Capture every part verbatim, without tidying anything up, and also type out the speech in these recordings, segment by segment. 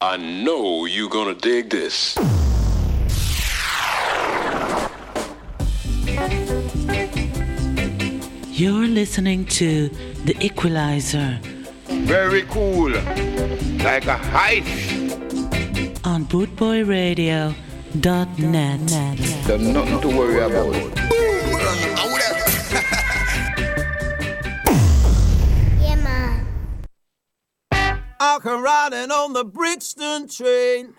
I know you're gonna dig this. You're listening to The Equalizer. Very cool, like a heist. On boot boy radio dot net. There's nothing to worry about. Yeah, man. I'll come riding on the Brixton train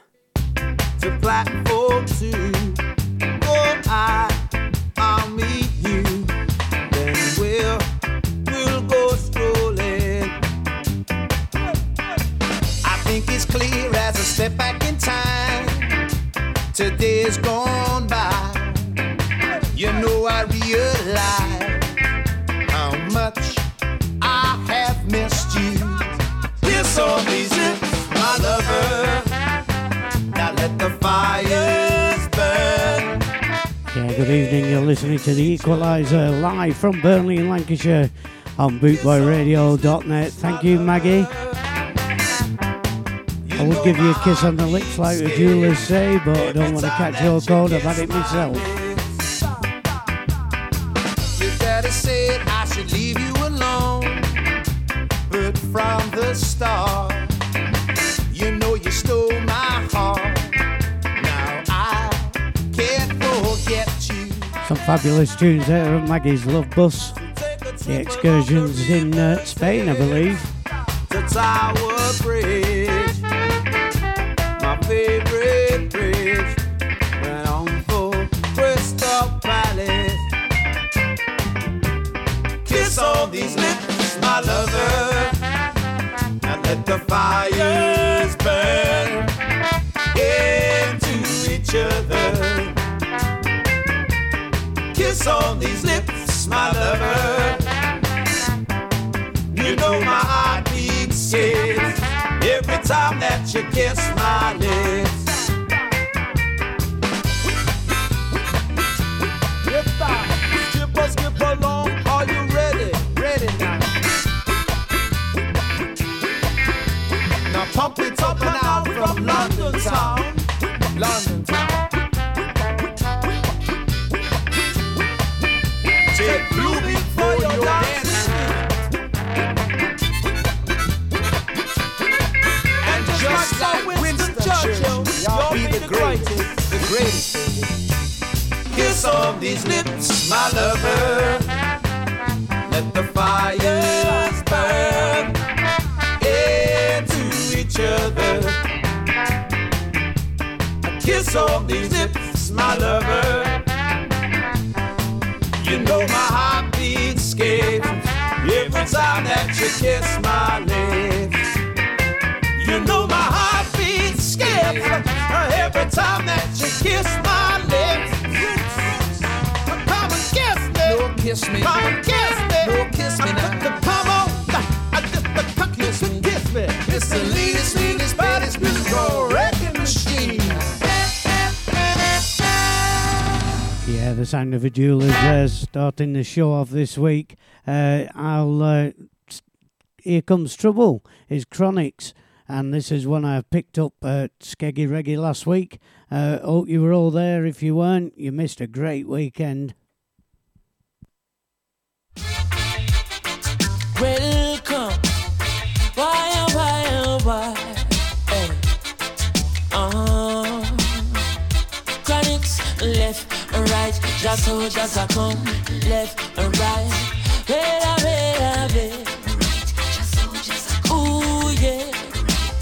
to platform two. Oh, I, I'll meet you. Then we'll, we'll go strolling. I think it's clear as I step back in time. Today's gone by. You know I realize how much I have missed you. You're so easy, my lover. Now let the fires burn. Yeah, good evening. You're listening to The Equalizer live from Burnley in Lancashire on boot boy radio dot net. Thank you, Maggie. I would give you a kiss on the lips like the jewelers say, but I don't want to catch your cold. I've had it myself. Your daddy said I should leave you alone, but from the start, you know you stole my heart. Now I can't forget you. Some fabulous tunes there on Maggie's Love Bus. The excursions in uh, Spain, I believe. The Tower Bridge. My favorite bridge went on for Crystal Palace. Kiss on these lips, my lover, and let the fires burn into each other. Kiss on these lips, my lover. You know my heart needs safe. Every time that you kiss my lips. If I skip or skip along, are you ready? Ready now. Now pump it up and out from London town. London town. Take blue before your dance. Just like Winston Churchill, y'all be the greatest, the greatest. Kiss on these lips, my lover. Let the fires burn into each other. Kiss on these lips, my lover. You know my heartbeat skips every time that you kiss my lips. You know my heartbeat skips every time that you kiss my lips. Come and kiss me. No, kiss me. Come and kiss me. No, kiss me. Come on. I just took you to kiss me. It's the leanest, leanest, baddest, beautiful wrecking machine. Yeah, the sound of a jeweler's uh, starting the show off this week. Uh, I'll uh, Here Comes Trouble is Chronix. And this is one I picked up at Skeggy Reggae last week. Uh, hope you were all there. If you weren't, you missed a great weekend. Welcome. Why, oh, why, oh, why? Hey. Oh. Chronix, left, right. Just so, just I come. Left, right. Wait a, wait a, wait. Right, just so, just I come. Ooh, yeah.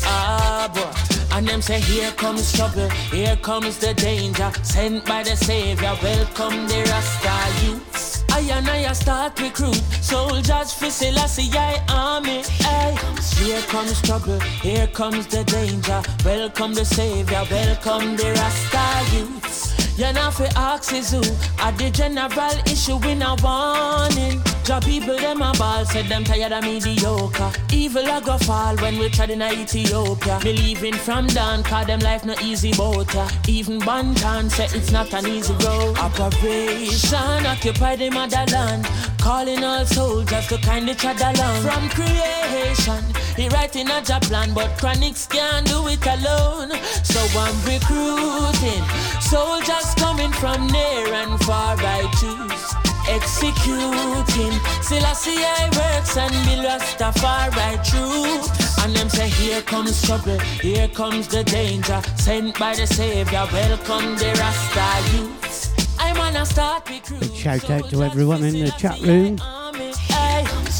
Ah, boy. And them say, here comes trouble, here comes the danger, sent by the Savior, welcome the Rasta youths. I and I start recruit, soldiers for Selassie I army, aye. Here comes trouble, here comes the danger, welcome the Savior, welcome the Rasta youths. You're not for axes who are the general issue in a warning. Job people them a ball, said them tired of mediocre. Evil a go fall when we tried in Ethiopia. Believing from down, cause them life no easy boat. Even Bantan said it's not an easy road. Operation occupy the motherland, calling all soldiers to kind each other along. From creation He writing a job plan, but Chronix can't do it alone. So I'm recruiting soldiers coming from near and far. I choose executing, still I see I works and be lost a far right through. And them say here comes trouble, here comes the danger, sent by the Savior, welcome the Rasta youths. I'm on a start recruit. Big shout out to everyone in the chat room.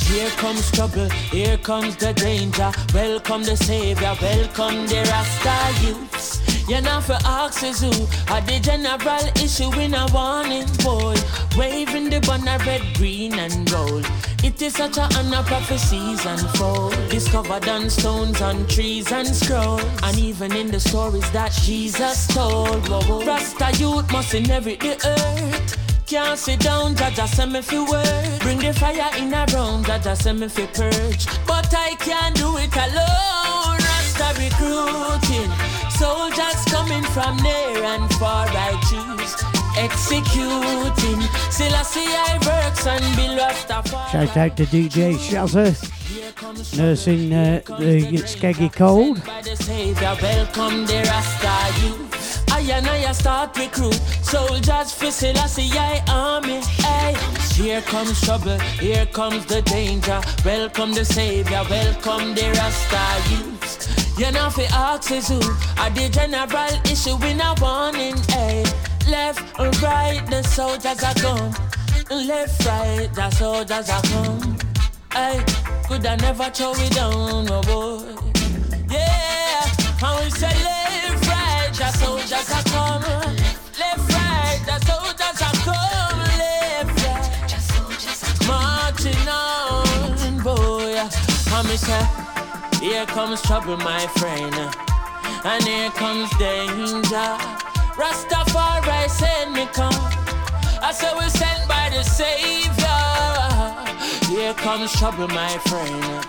Here comes trouble, here comes the danger, welcome the Savior, welcome the Rasta youths. You're not for oxes who are the general issue in a warning boy, waving the banner red, green and gold. It is such a honor prophecies unfold, discovered on stones, on trees and scrolls, and even in the stories that Jesus told. Rasta youth must inherit the earth. Can't sit down, Jaja send me fi work. Bring the fire in a round, Jaja send me fi purge. But I can't do it alone. Rasta recruiting soldiers coming from near and far. I choose executing. Still I see I works and be lost afar. Shout out to D J Shazza, nursing uh, the, the Skeggy cold. By the Savior, welcome the Rasta youth. I and I start recruit soldiers for Selassie I army. Ay. Here comes trouble, here comes the danger. Welcome the Savior, welcome the Rasta youths. You're not for oxes who are the general issue in a warning. Ay. Left and right, the soldiers are gone. Left, right, the soldiers are gone. Ay. Could I never throw it down, no boy? Yeah, I will say left, the soldiers are come, left right. The soldiers are come, left right. The soldiers are marching on, boy. I'm say, here comes trouble, my friend, and here comes danger. Rastafari send me come. I say we sent by the Savior. Here comes trouble, my friend.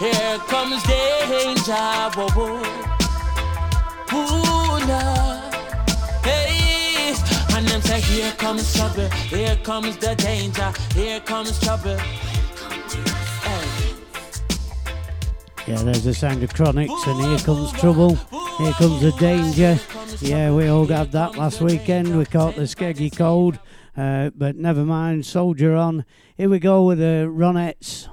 Here comes danger, boy. Ooh, nah. Hey, and them say here comes trouble, here comes the danger, here comes trouble. Hey. Yeah, there's the sound of Chronix and here comes trouble, here comes the danger. Yeah, we all had that last weekend, we caught the Skeggy cold, uh, but never mind, soldier on. Here we go with the Ronettes.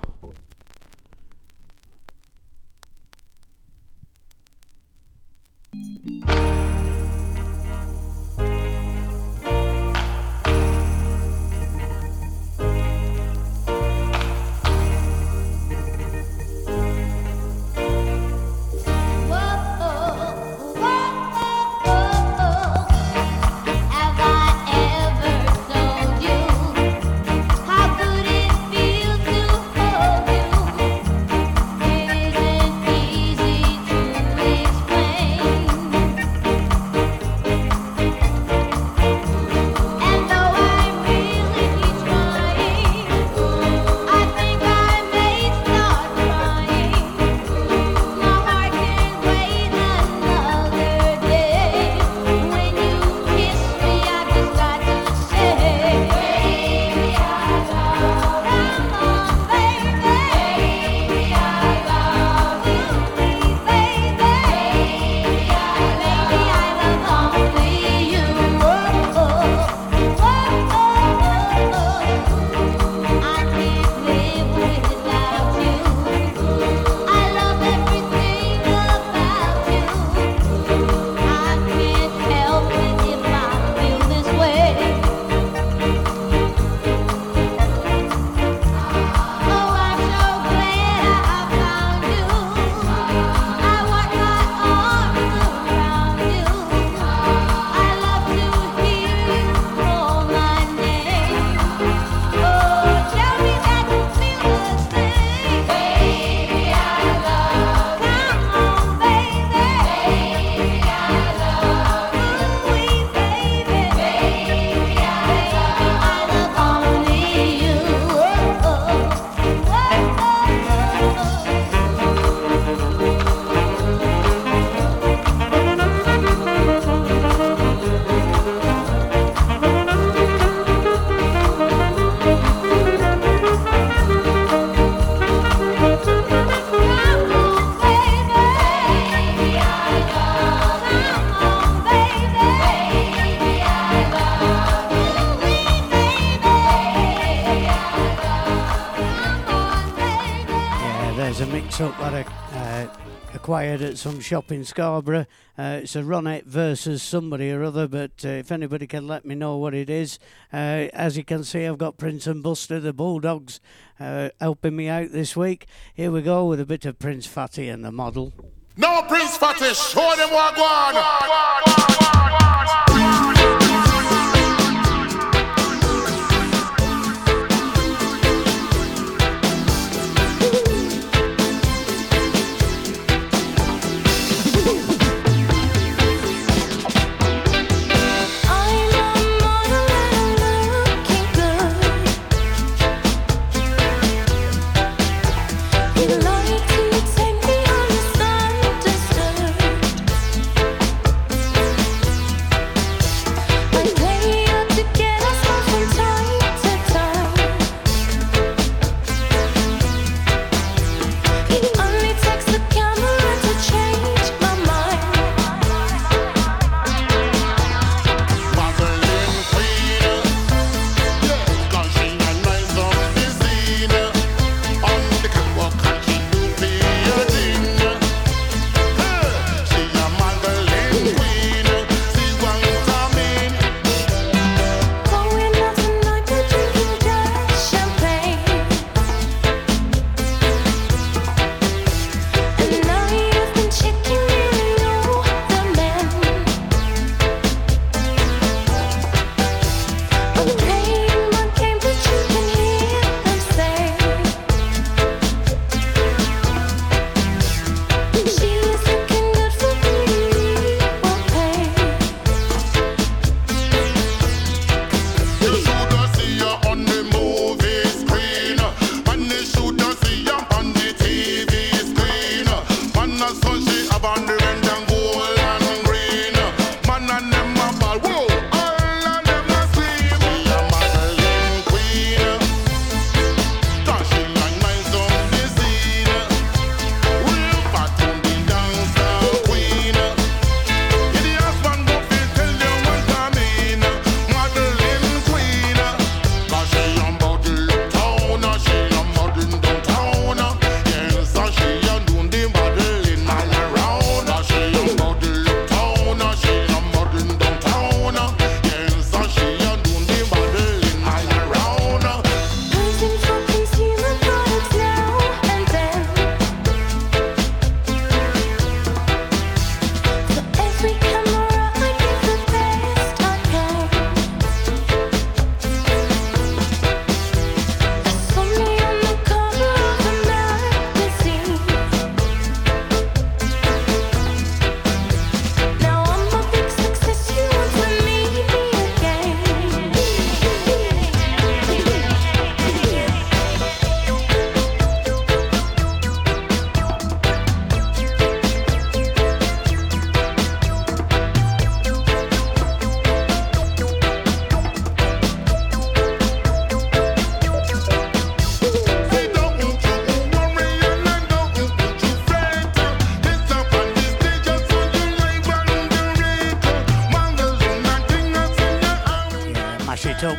was a mix-up that I uh, acquired at some shop in Scarborough. Uh, it's a Ronette versus somebody or other, but uh, if anybody can let me know what it is. Uh, as you can see, I've got Prince and Buster, the Bulldogs, uh, helping me out this week. Here we go with a bit of Prince Fatty and the Model. No, Prince Fatty, show them what go on. Go on, go on, go on.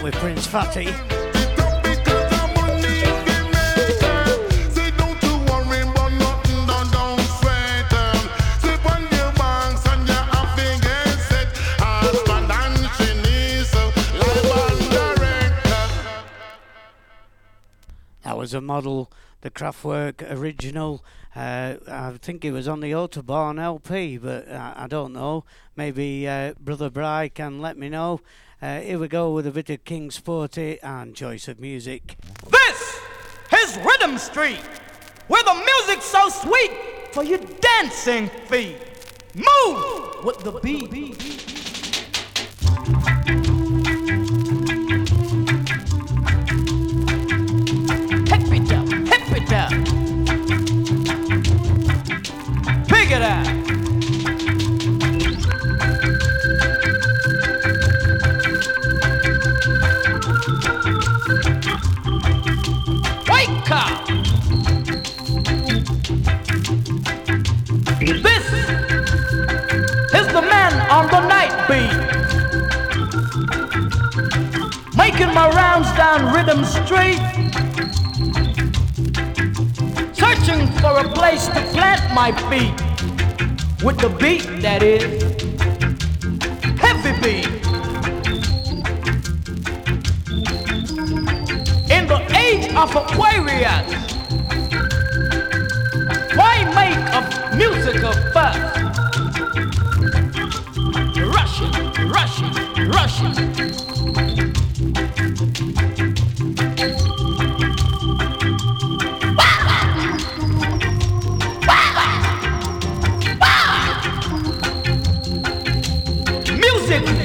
With Prince Fatty. That was a model, the Kraftwerk original. Uh, I think it was on the Autobahn L P, but I, I don't know. Maybe uh, Brother Bry can let me know. Uh, here we go with a bit of King Sporty and Choice of Music. This is Rhythm Street, where the music's so sweet for your dancing feet. Move with the beat. On the night beat, making my rounds down Rhythm Street, searching for a place to plant my feet, with the beat that is heavy beat. In the age of Aquarius, why make a musical fuss? Russian, Russian, Russian.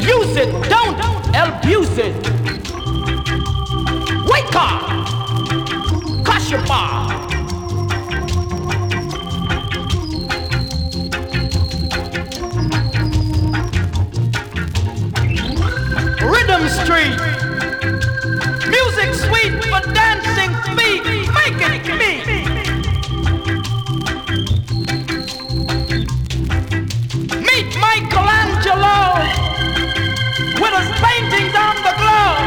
Use it, don't abuse it. Wake up, cuss your bar. Rhythm Street, music sweet for dancing feet. Make it me. Meet Michelangelo. With his paintings on the globe.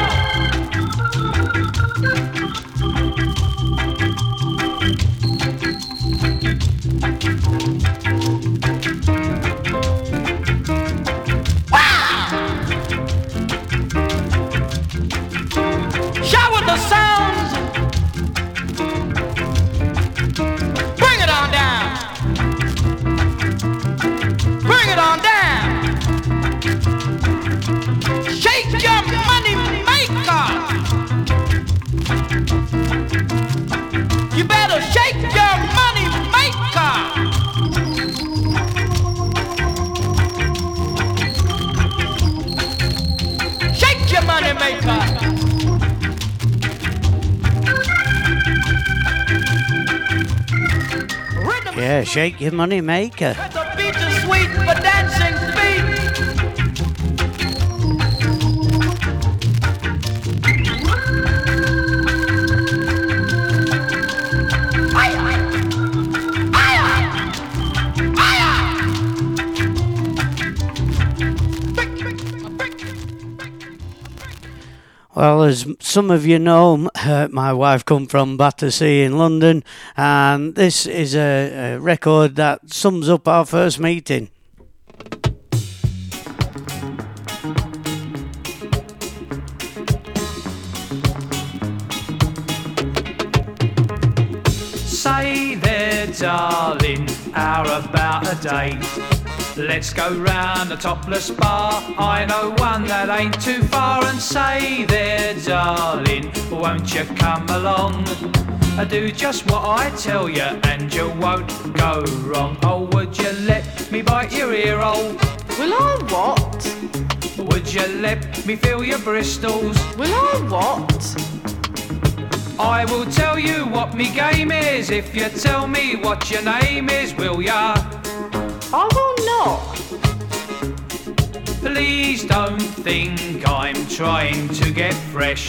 Wow! Shower the sounds. Bring it on down. Bring it on down. Shake your money maker. You better shake your money maker. Shake your money maker. Yeah, shake your money maker. The beat is sweet for dancing feet. Well, as some of you know, uh, my wife come from Battersea in London, and this is a, a record that sums up our first meeting. Say there, darling, how about a date? Let's go round the topless bar, I know one that ain't too far. And say there, darling, won't you come along? Do just what I tell you and you won't go wrong. Oh, would you let me bite your ear hole? Will I what? Would you let me feel your bristles? Will I what? I will tell you what me game is if you tell me what your name is, will ya? I will not. Please don't think I'm trying to get fresh.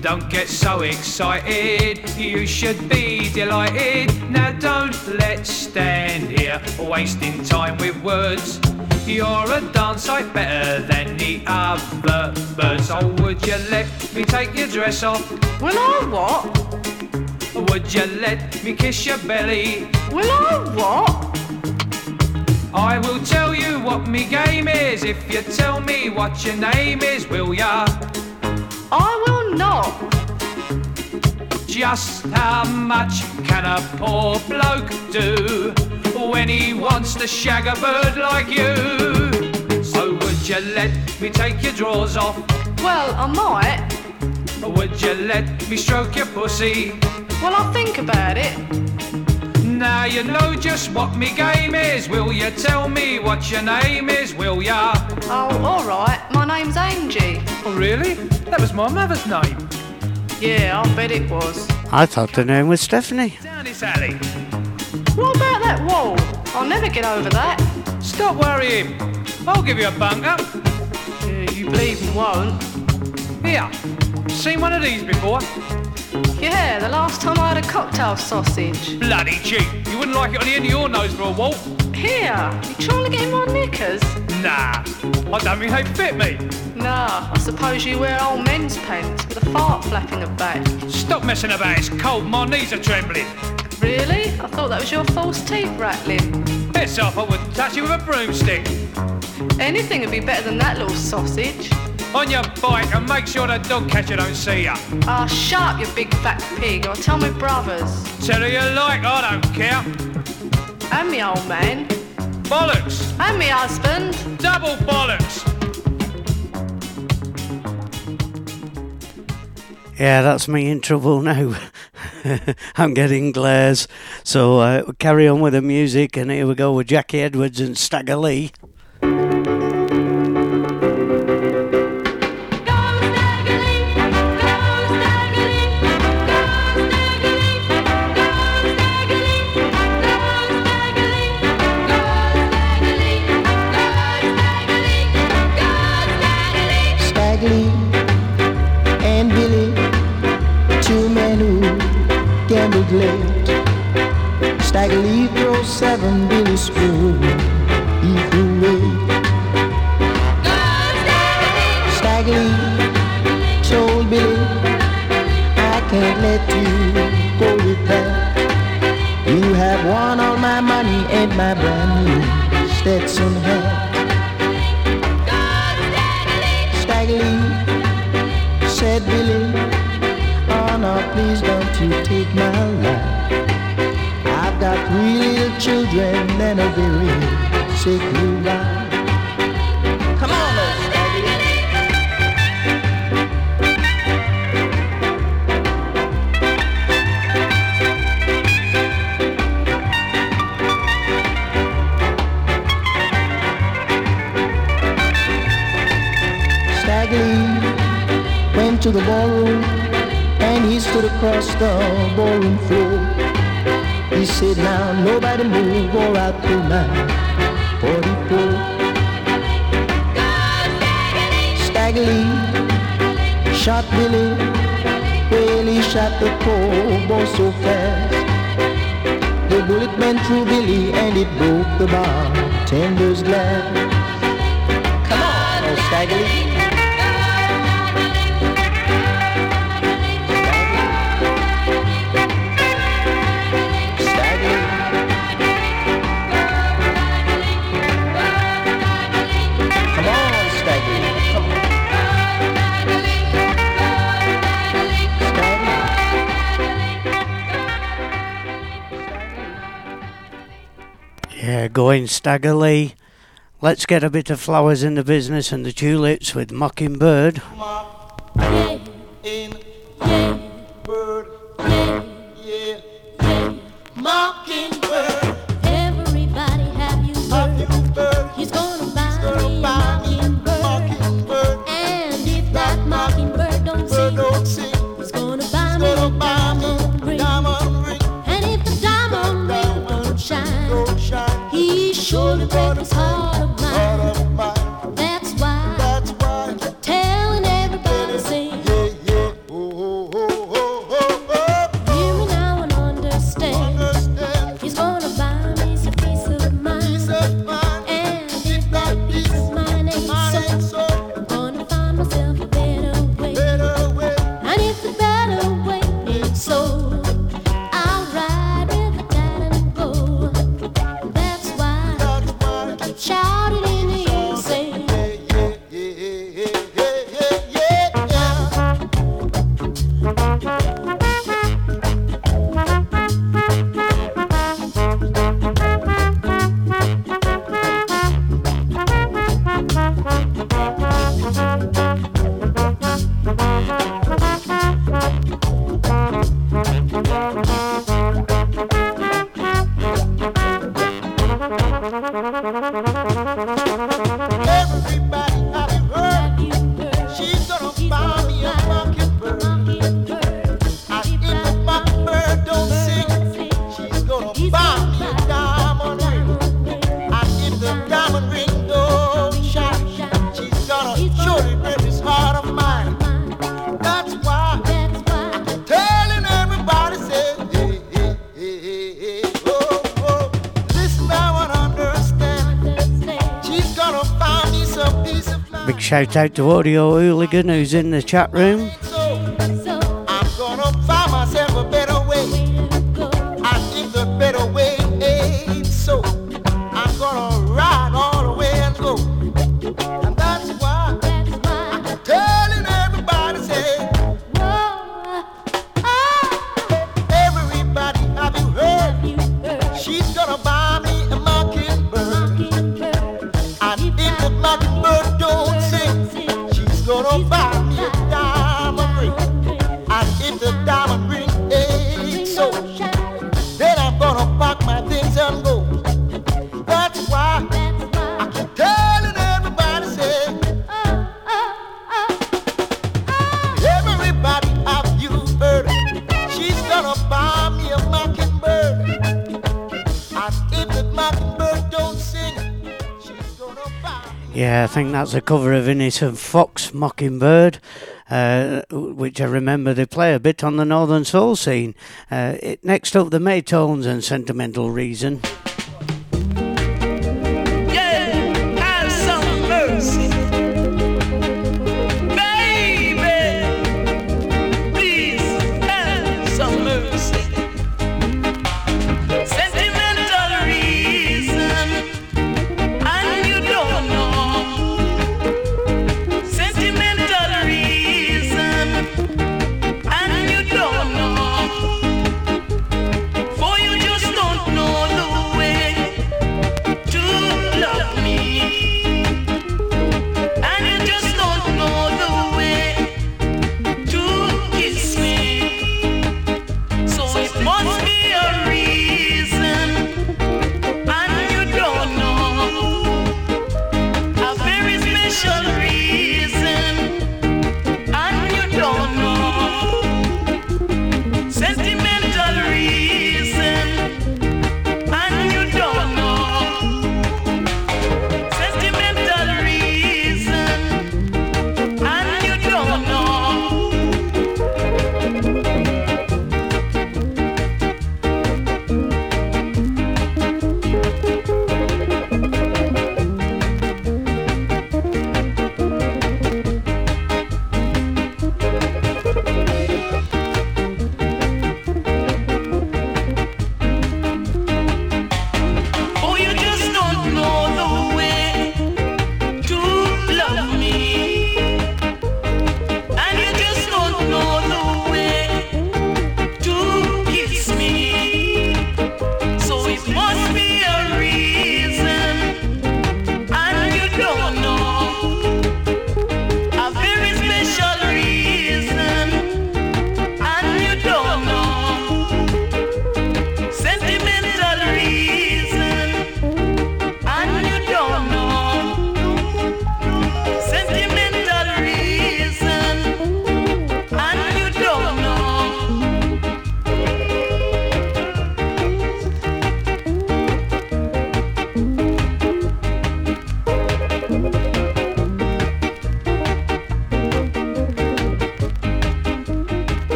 Don't get so excited, you should be delighted. Now don't let's stand here wasting time with words. You're a darn sight better than the other birds. Oh, would you let me take your dress off? Will I what? Would you let me kiss your belly? Will I what? I will tell you what me game is if you tell me what your name is, will ya? I will not. Just how much can a poor bloke do when he wants to shag a bird like you? So would you let me take your drawers off? Well, I might. Would you let me stroke your pussy? Well, I'll think about it. Now you know just what me game is. Will you tell me what your name is, will ya? Oh, alright, my name's Angie. Oh, really? That was my mother's name. Yeah, I bet it was. I thought the name was Stephanie. Down this alley. What about that wall? I'll never get over that. Stop worrying. I'll give you a bunk up. Yeah, you bleedin' won't. Here, seen one of these before? Yeah, the last time I had a cocktail sausage. Bloody cheap. You wouldn't like it on the end of your nose for a walk. Here, you trying to get in my knickers? Nah, I don't think they fit me. Nah, I suppose you wear old men's pants with a fart flapping the back. Stop messing about, it's cold, my knees are trembling. Really? I thought that was your false teeth rattling. Piss off, I wouldn't touch you with a broomstick. Anything would be better than that little sausage. On your bike and make sure that dog catcher don't see ya. Ah, oh, shut up, you big fat pig, or tell my brothers. Tell her you like, I don't care. And me old man. Bollocks. And me husband. Double bollocks. Yeah, that's me in trouble now. I'm getting glares. So uh, we'll carry on with the music, and here we go with Jackie Edwards and Stagger Lee. Stagger Lee throw seven Billy spoon. He threw eight. Stagger Lee told Billy, I can't let you go with that. You have won all my money and my brand new Stetson hat. Stagger Lee said, Billy, no, please don't you take my life. I've got three little children and a very sick little wife. Stagger Lee went to the ballroom. And he stood across the ballroom floor. He said, now nobody move or I'll pull my forty-four. Stagger Lee shot Billy. Well, he shot the poor boy so fast. The bullet went through Billy and it broke the bartender's glass. Come on, oh Stagger Lee. Going Stagger Lee. Let's get a bit of flowers in the business and the tulips with Mockingbird. Mockingbird, yeah, yeah, yeah. Mockingbird, everybody have you heard? He's gonna buy me a mockingbird, and if that mockingbird don't sing, he's gonna buy me a diamond ring, and if the diamond ring don't shine, surely break his heart of mine. That's why, that's why I'm telling everybody to sing. Yeah, yeah. Oh, oh, oh, oh, oh. Hear me now and understand. understand. He's gonna buy me some peace of mind. Peace of mind. And if that peace of mine ain't mine so, I'm gonna find myself a better way. Better way. And if the better way ain't so, I'll ride with the dad and go. Shouted in the air, saying, yeah, yeah, yeah, yeah, yeah, yeah. Everybody happy bird. She's gonna buy me a mockingbird. And if the mockingbird don't sing, she's gonna buy me a diamond ring. And if the diamond ring don't shine, she's gonna surely break his heart of mine. That's why I'm telling everybody, say, hey, hey, hey, hey, hey, oh, oh. Listen now and understand. She's gonna find me some piece of land. Big shout out to Audio Hooligan who's in the chat room. So, I'm gonna find myself a better way. I gonna buy me a mockingbird. And if the mockingbird don't sing, she's gonna buy me a diamond ring. And if the diamond ring ain't so, then I'm gonna pack my things and go. That's why I keep telling everybody, say, everybody, have you heard? She's gonna buy me a mockingbird. Yeah, I think that's a cover of Innes and Fox, Mockingbird, uh, which I remember they play a bit on the Northern Soul scene. Uh, it, next up, the Maytones and Sentimental Reason.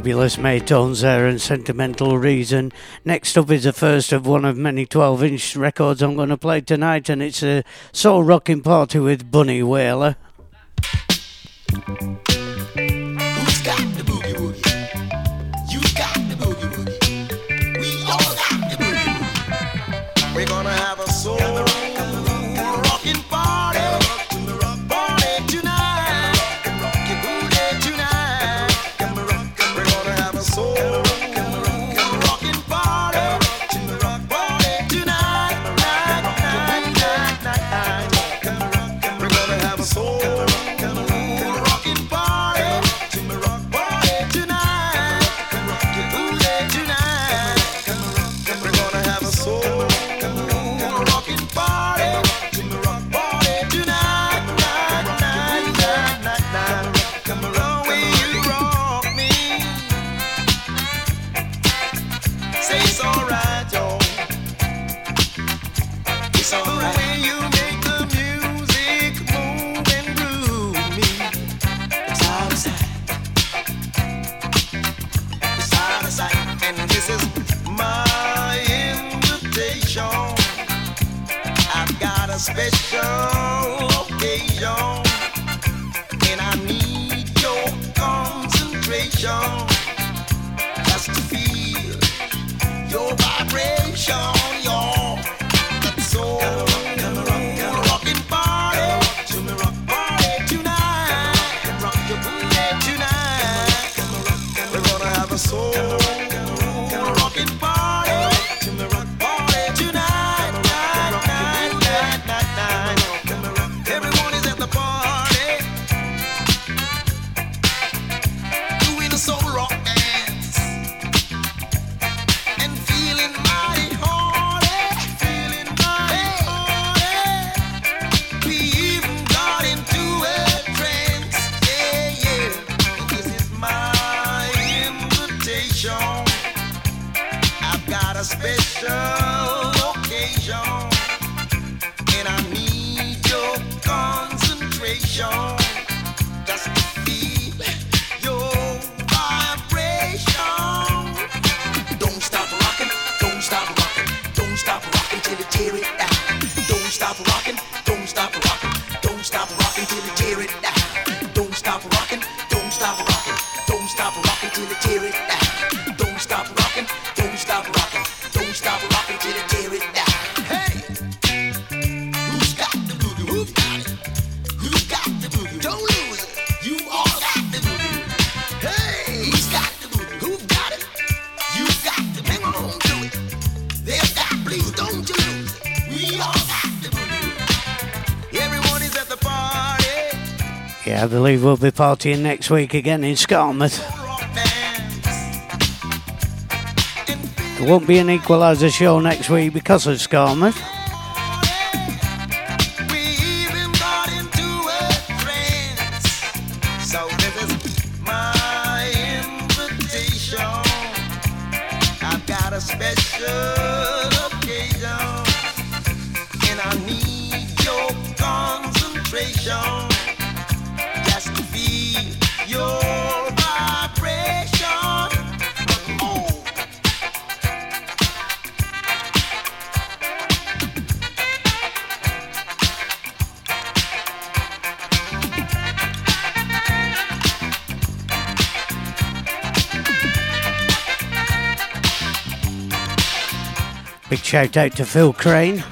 Fabulous Maytones there and Sentimental Reason. Next up is the first of one of many twelve-inch records I'm going to play tonight, and it's a soul rocking party with Bunny Whaler. We're gonna have a soul, gonna rock and party I believe we'll be partying next week again in Scarmouth. There won't be an equaliser show next week because of Scarmouth. Shout out to Phil Crane.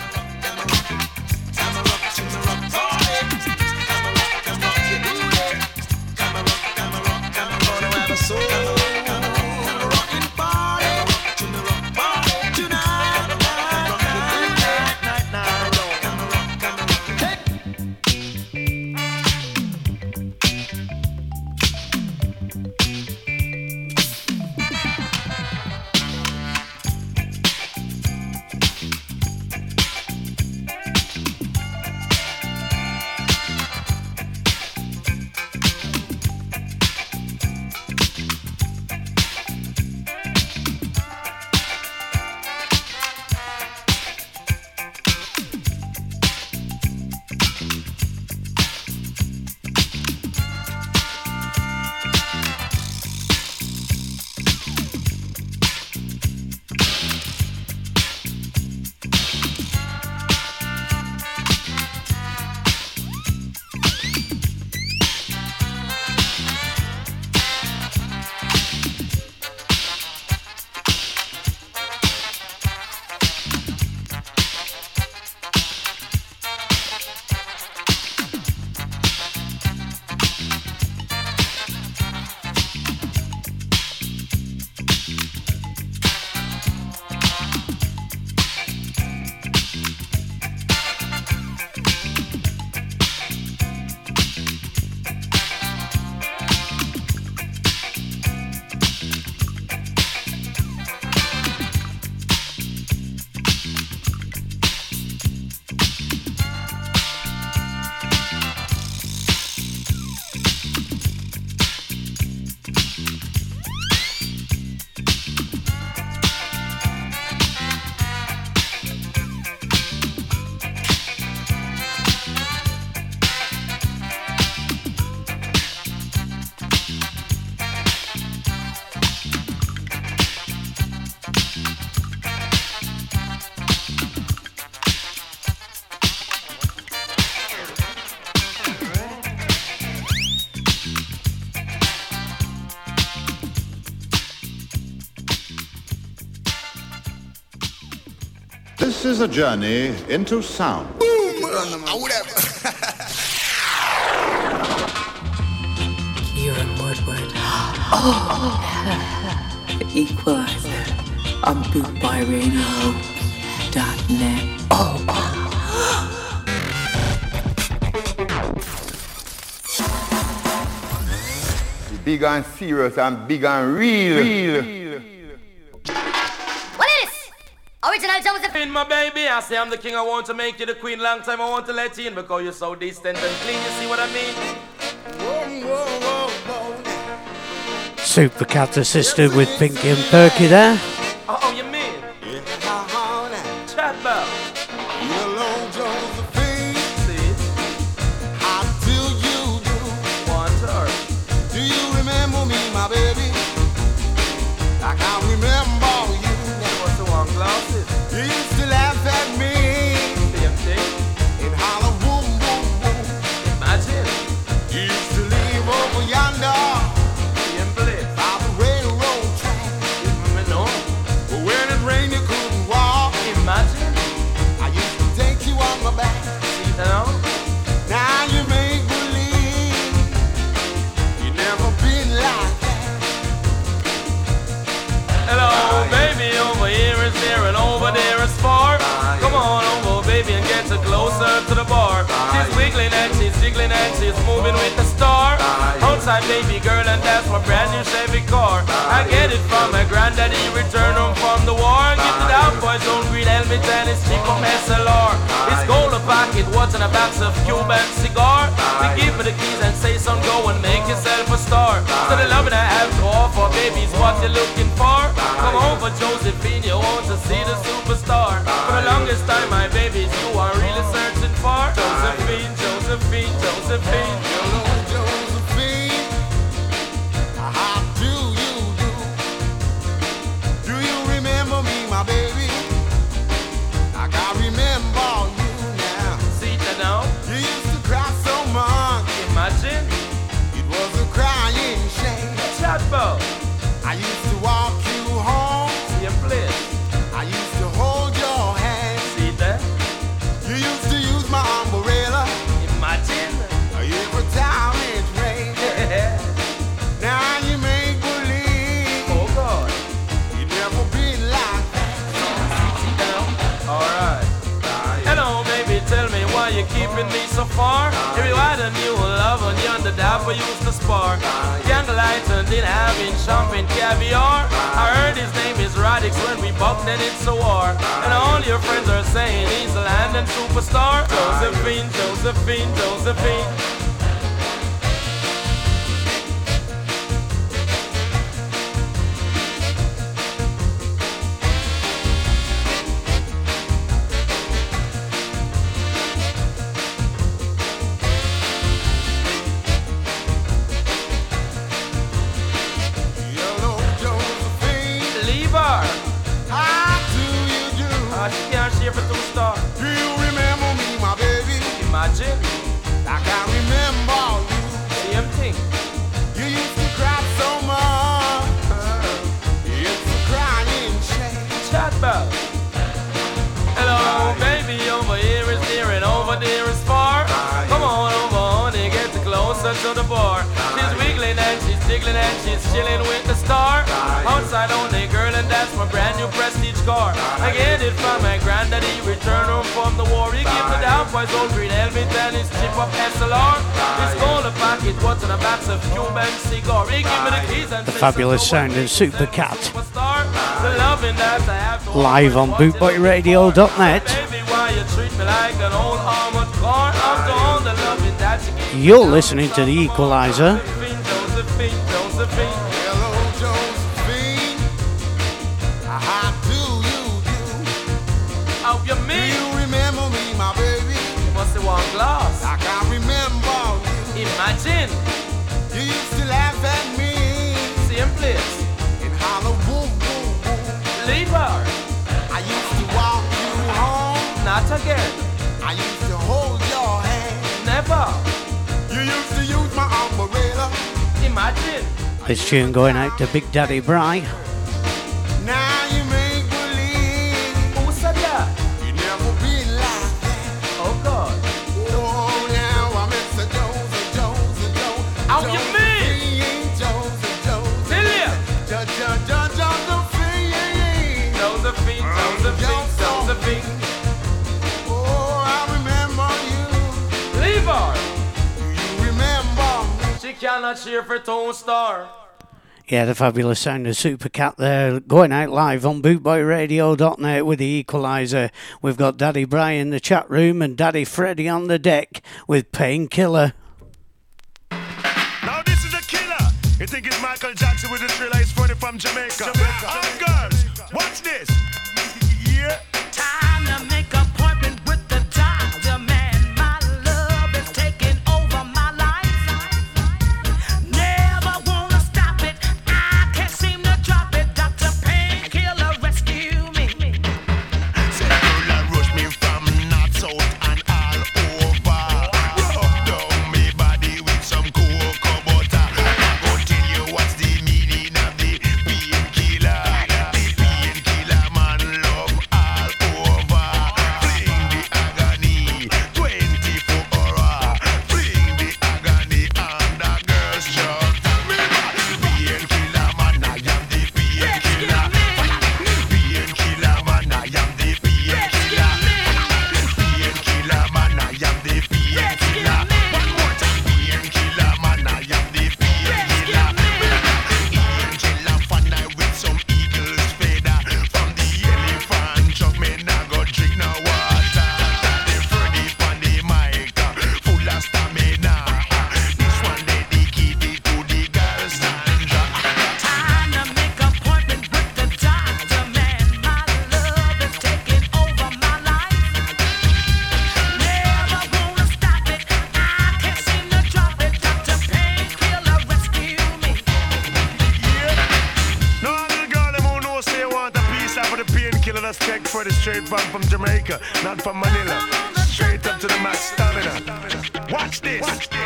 This is a journey into sound. Boom! You're on Woodward. Oh! Equalizer on boot boy radio dot net. Oh! oh. Big and serious and big and real. real. real. My baby, I say I'm the king, I want to make you the queen. Long time I want to let you in because you're so distant and clean, you see what I mean? Whoa, whoa, whoa, whoa. Super Cat assisted with Pinky and Perky there. Oh, you mean? Yeah. Uh-huh. that about? Hello, Josephine. See? I feel you do. One to earth. Do you remember me, my baby? Like I remember you. It was the one glasses. You used to laugh at me. And holler, boom, boom, boom. Imagine. You used to leave over yonder. To the bar, she's wiggling and she's jiggling and she's moving with the star. Outside, baby girl, and that's my brand new Chevy car. I get it from my granddaddy, returned home from the war. Get it out, boys, own green helmet and his cheap on S L R. His gold a pocket watch and a box of Cuban cigar. We give her the keys and say, son, go and make yourself a star. So the love that I have to offer, baby's what you're looking for. Come over, Josephine, you want to see the superstar. For the longest time, my babies, you are really searching. For Josephine, Josephine, Josephine. Hello, Josephine. How do you do? Do you remember me, my baby? Like I remember you now. See that now? You used to cry so much. Imagine. It was a crying shame. Chat ball. I used to walk you home. See your place. I used to hold your hand. See that? You used to my umbrella. Imagine. Every time it rains. Now you make believe. Oh God. You never been like that. Alright. Hello baby, tell me why you keeping me so far. If you had a new love and you're the devil used to spark. Candlelight and then having champagne caviar. I heard his name is Radix, when we buck then it's a war. And all your friends are saying he's a London superstar. Josephine, Josephine, Josephine. Fabulous sounding Super Cat live on bootboy radio dot net. You're listening to The Equalizer. Again. I used to hold your hand. Never. You used to use my umbrella. Imagine. This tune going out to Big Daddy Bry. Now you make believe. Who said that? You never been like that. Oh God. Oh, now I'm Mister Joseph, Joseph, Joseph. How you mean? Joseph, Joseph. Silly. Joseph, Josephine. Josephine, Josephine, Josephine. Cannot cheer for Tone Star. Yeah, the fabulous sound of Super Cat there, going out live on bootboy radio dot net with The Equalizer. We've got Daddy Brian in the chat room and Daddy Freddy on the deck with Painkiller. Now this is a killer. You think it's Michael Jackson with the Thriller? He's funny from Jamaica. Jamaica. Oh, girls, watch this. Yeah. Time to it straight from, from Jamaica, not from Manila. Straight up to the max stamina. Watch this. Watch this.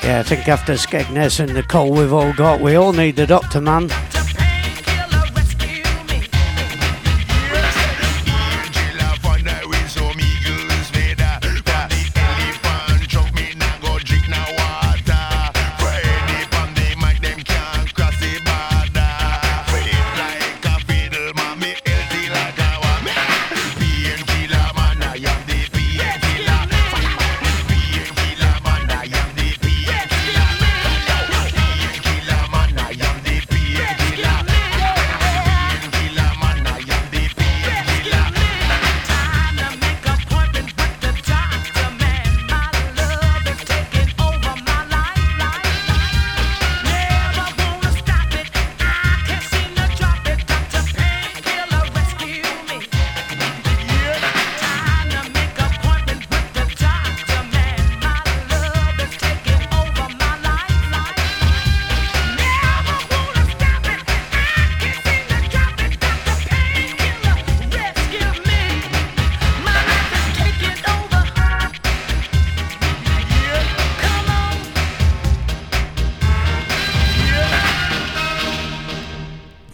Yeah, I think after Skegness and the call we've all got, we all need the doctor, man.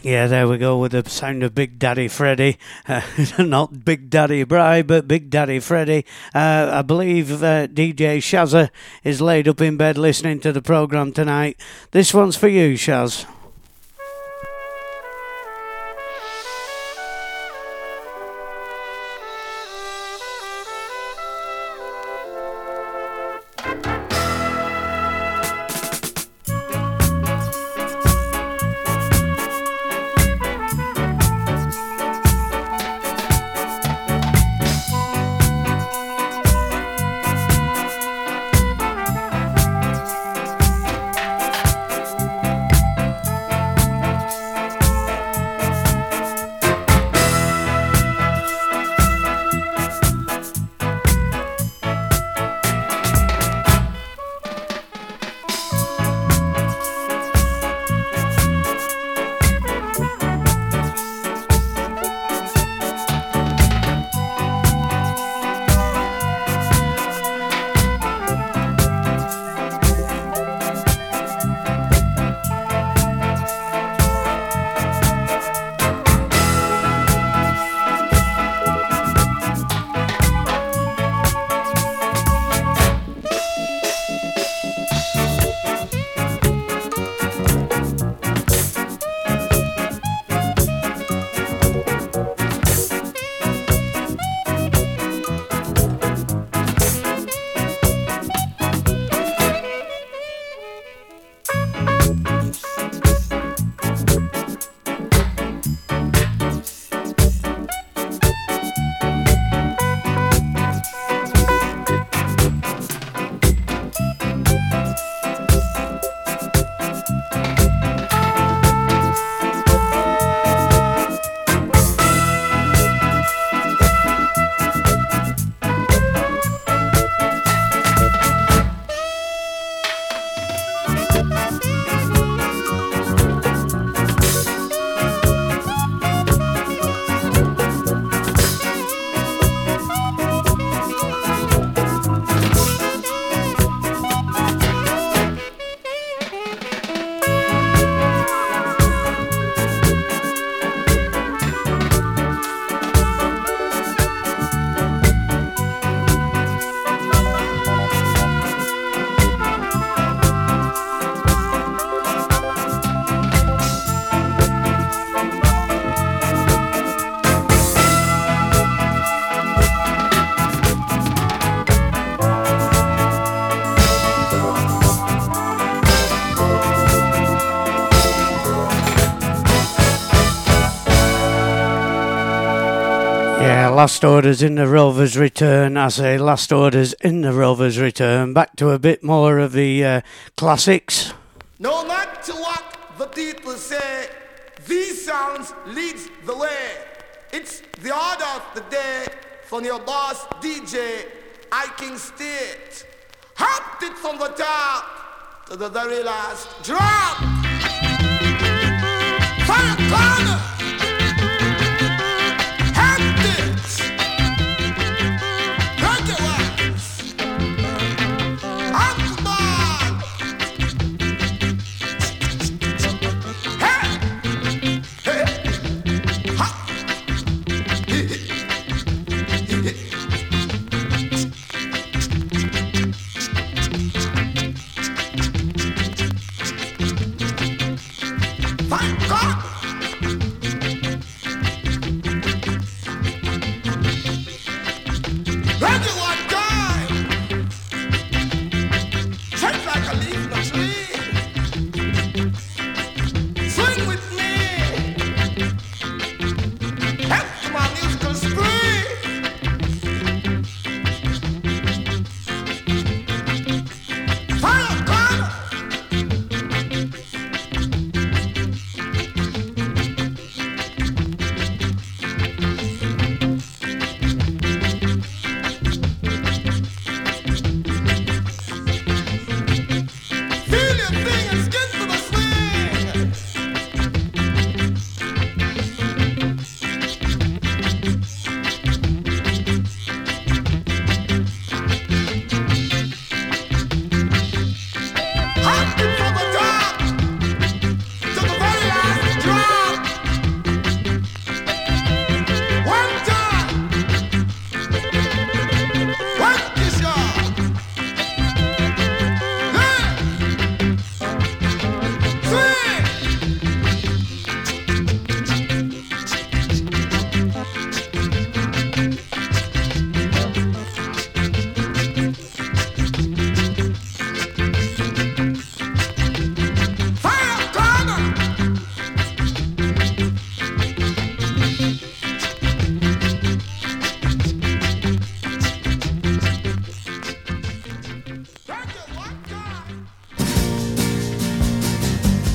Yeah, there we go with the sound of Big Daddy Freddy. Uh, not Big Daddy Bry, but Big Daddy Freddy. Uh, I believe uh, D J Shazza is laid up in bed listening to the programme tonight. This one's for you, Shaz. Yeah, last orders in the Rovers return. I say last orders in the Rovers return. Back to a bit more of the uh, classics. No matter what the people say, these sounds leads the way. It's the order of the day from your boss D J, I King State. Hopped it from the top to the very last drop. Far corner. Hopped it. Regulars. Autobahn. Hey. Hey. Hop.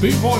Boot Boy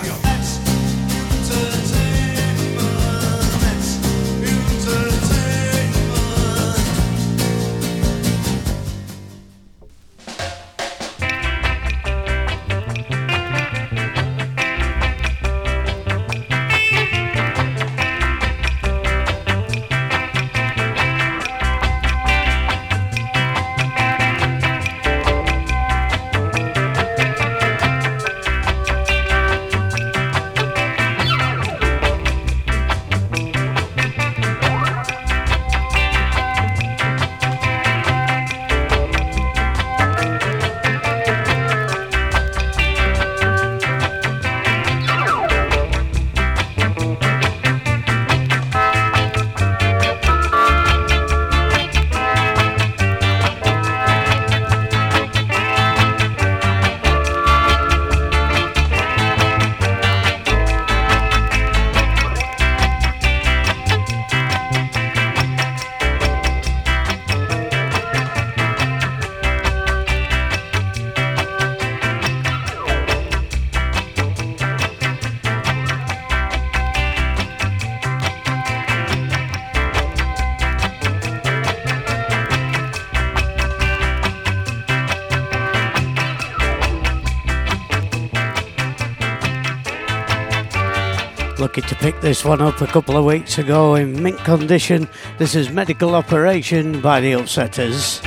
Lucky to pick this one up a couple of weeks ago in mint condition. This is Medical Operation by the Upsetters.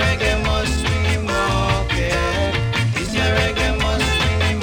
Reggae must swing in market. This reggae must swing in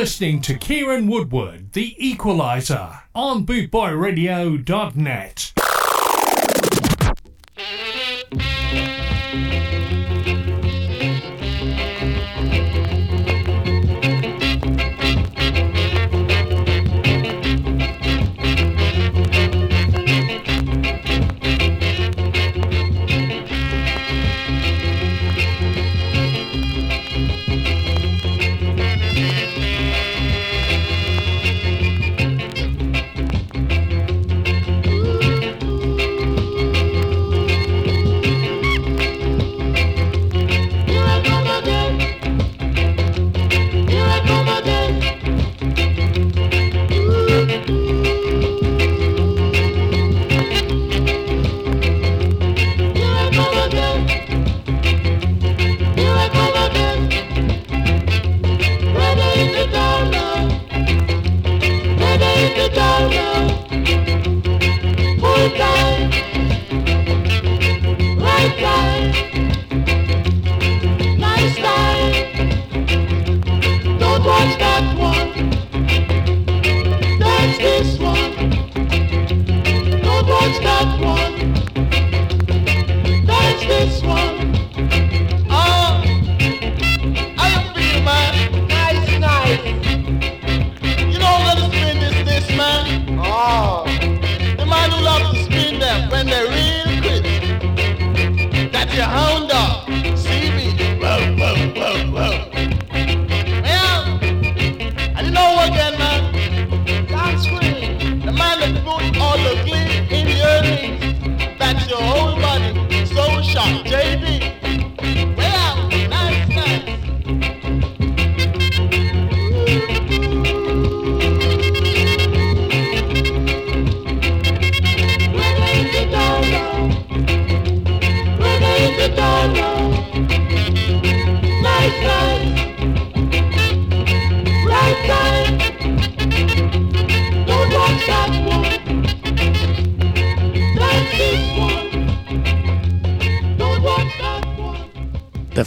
listening to Kieran Woodward, The Equaliser, on bootboy radio dot net.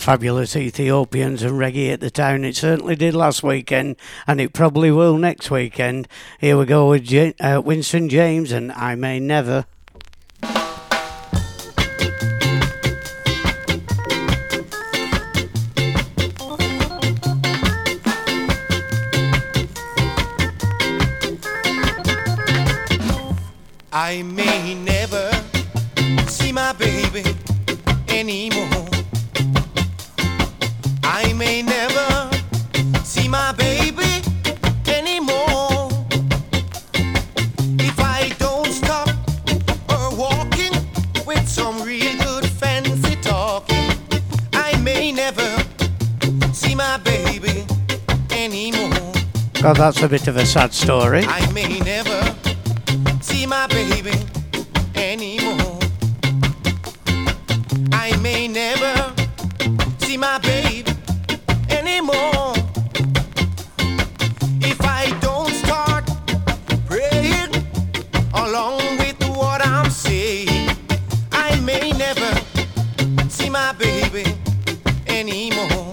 Fabulous Ethiopians and reggae at the town. It certainly did last weekend, and it probably will next weekend. Here we go with J- uh, Winston James and I May Never. I may never see my baby anymore. I may never see my baby anymore. If I don't stop her walking with some real good fancy talking, I may never see my baby anymore. God, that's a bit of a sad story. I may never see my baby anymore. I may never see my baby anymore. If I don't start praying along with what I'm saying, I may never see my baby anymore.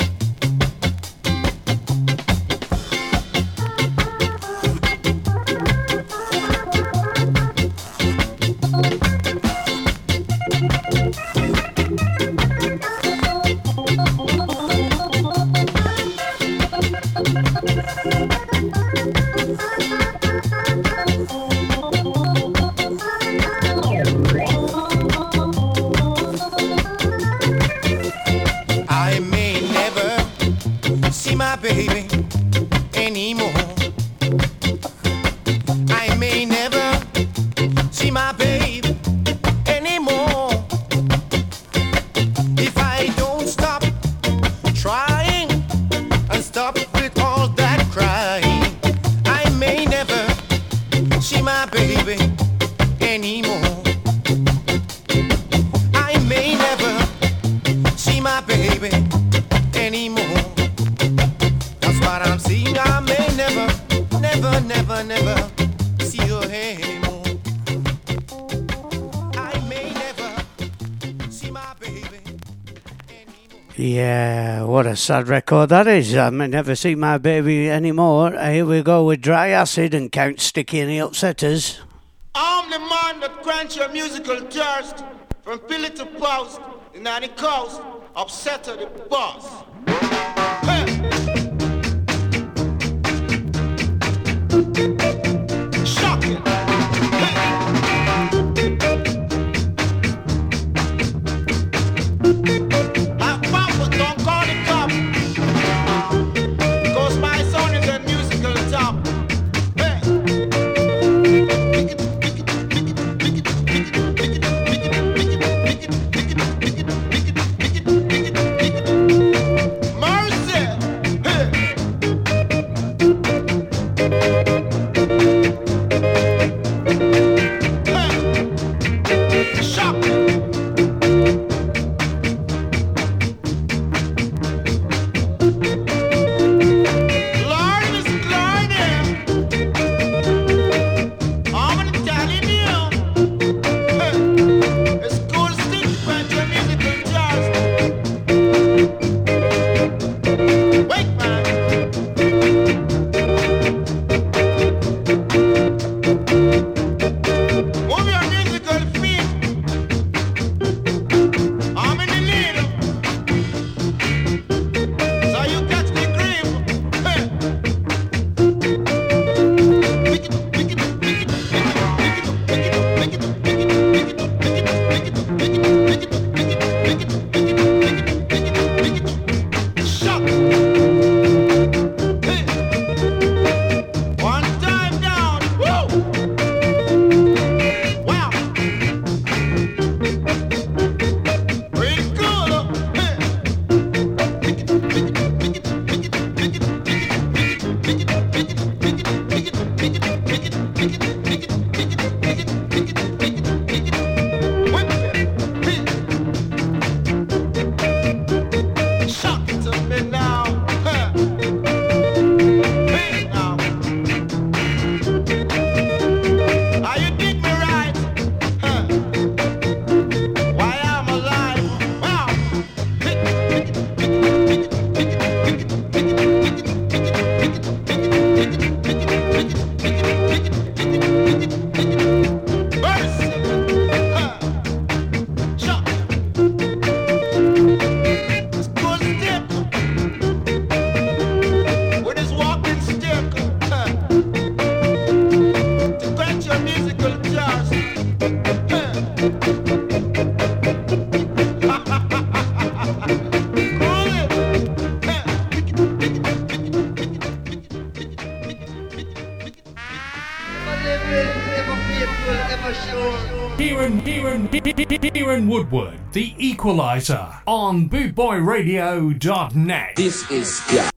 Yeah, what a sad record that is. I may never see my baby anymore. Here we go with Dry Acid and Count Sticky and the Upsetters. I'm the man that quench your musical thirst, from pillar to post, in any coast, Upsetter the boss. Hey. Shocking. Woodward, the equalizer, on boot boy radio dot net. This is yeah.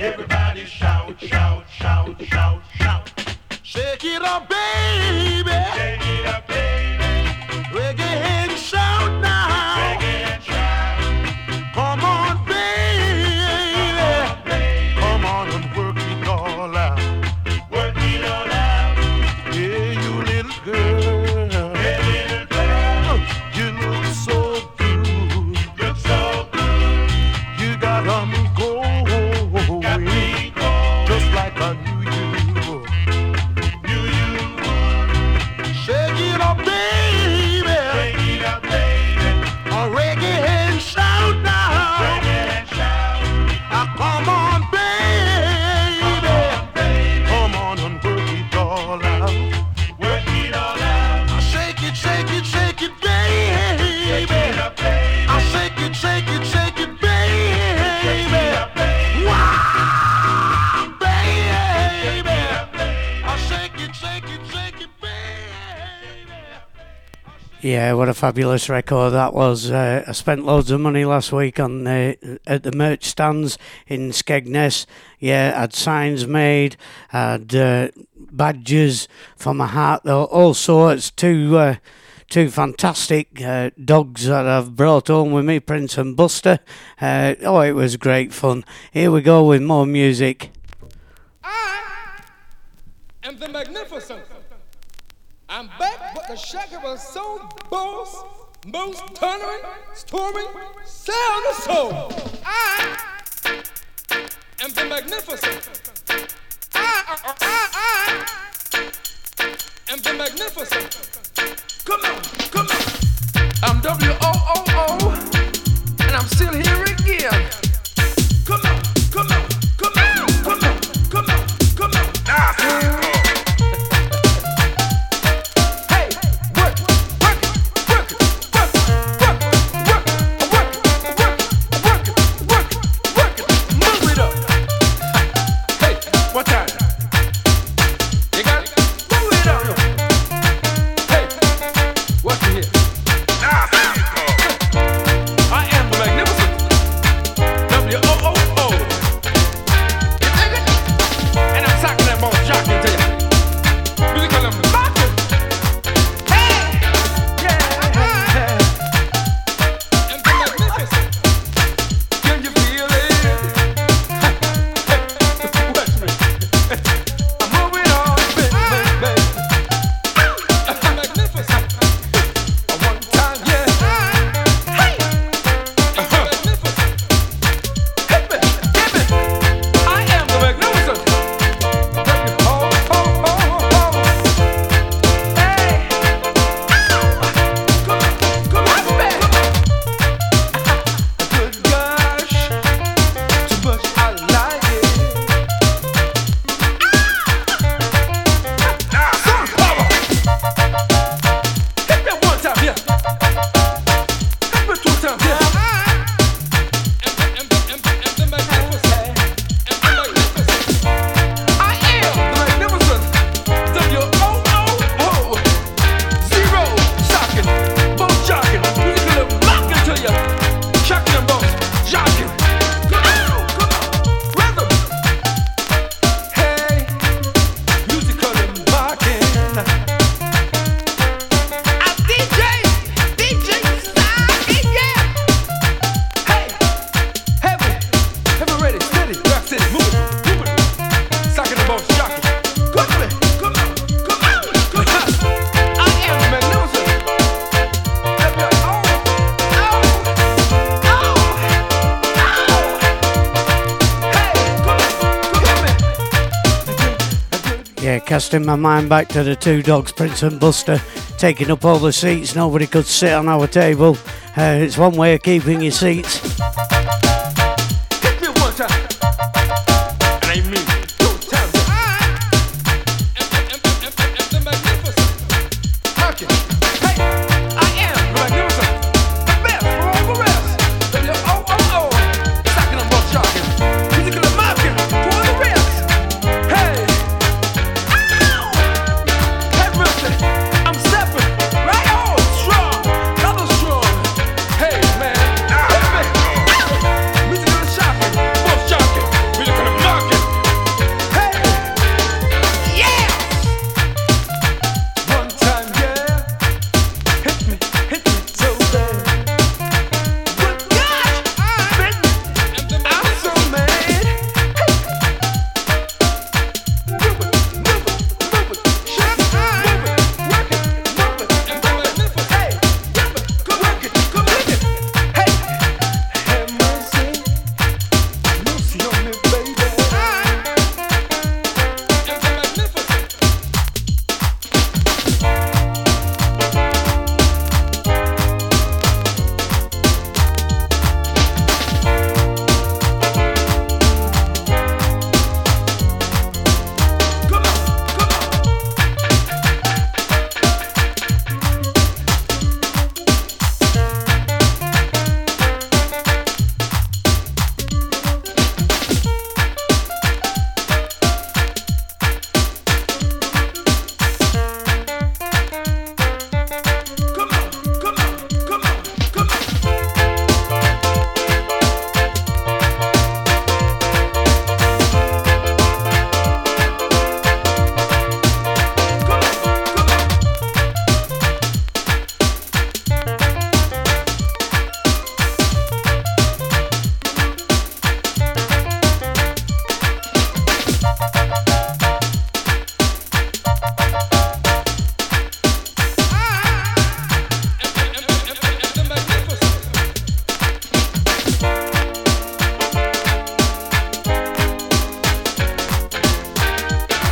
Everybody shout, shout, shout, shout, shout. Shake it up, baby. Shake it up, baby. Reggae and shout now. Reggae and shout. Come on, baby. Come on, baby. Come on and work it all out. Work it all out. Yeah, you little girl. Hey, little girl. You look so good. Look so good. You got on me going. Got me going. Just like I knew you would. Knew you would. Shake it up, baby. Yeah, what a fabulous record that was. Uh, I spent loads of money last week on uh, at the merch stands in Skegness. Yeah, I had signs made, I had uh, badges for my heart, though. Also, it's two, uh, two fantastic uh, dogs that I've brought home with me, Prince and Buster. Uh, oh, it was great fun. Here we go with more music. I am the magnificent. I'm back, but the shaker was so boss, most thundering, storming, sound of soul. I am the magnificent. I, I, I, I am the magnificent. Come on, come on. I'm W O O O, and I'm still here again. Come on, come on, come on, come on, come on, come on. Nah. Casting my mind back to the two dogs, Prince and Buster, taking up all the seats. Nobody could sit on our table. Uh, it's one way of keeping your seats. Hit me one time. And I mean two times. Hey, I am magnificent. The best for all the rest. W O O O. Talking about shocking. Musical and mocking for the rest. Hey. Right on, strong, another strong. Hey man, ah,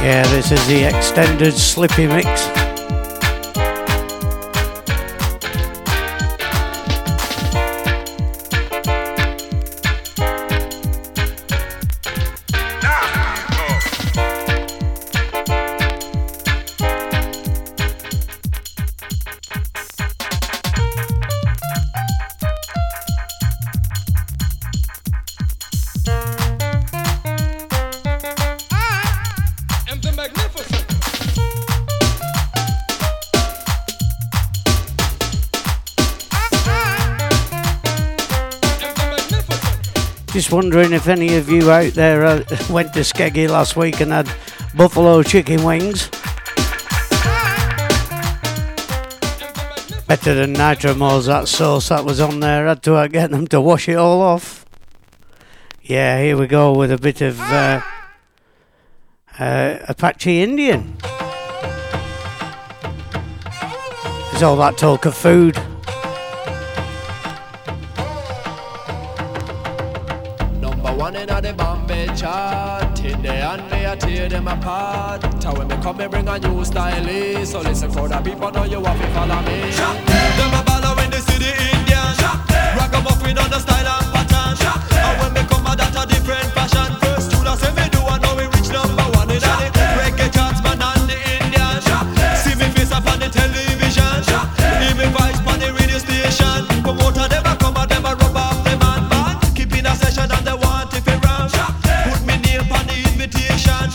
Yeah, this is the extended Slippy mix. Just wondering if any of you out there uh, went to Skeggy last week and had buffalo chicken wings. Better than Nitromore's, that sauce that was on there. Had to uh, get them to wash it all off. Yeah, here we go with a bit of uh, uh, Apache Indian. There's all that talk of food. Tear them apart. Tell when me come, me bring a new style. So listen for the people, know you want to follow me. Shop them a baller in the city, Indian. Shop them. Rock 'em off with another style and pattern. Shop them. And when me come, a that a different fashion. First two, say me do, and now we reach number one in the reggae charts, man, and the Indian. Shop them. See me face up on the television. Shop them. Hear me voice on the radio station. Promoter them a come, and them a rub off the man, man. Keeping a session and they want it for round. Put me name on the invitation.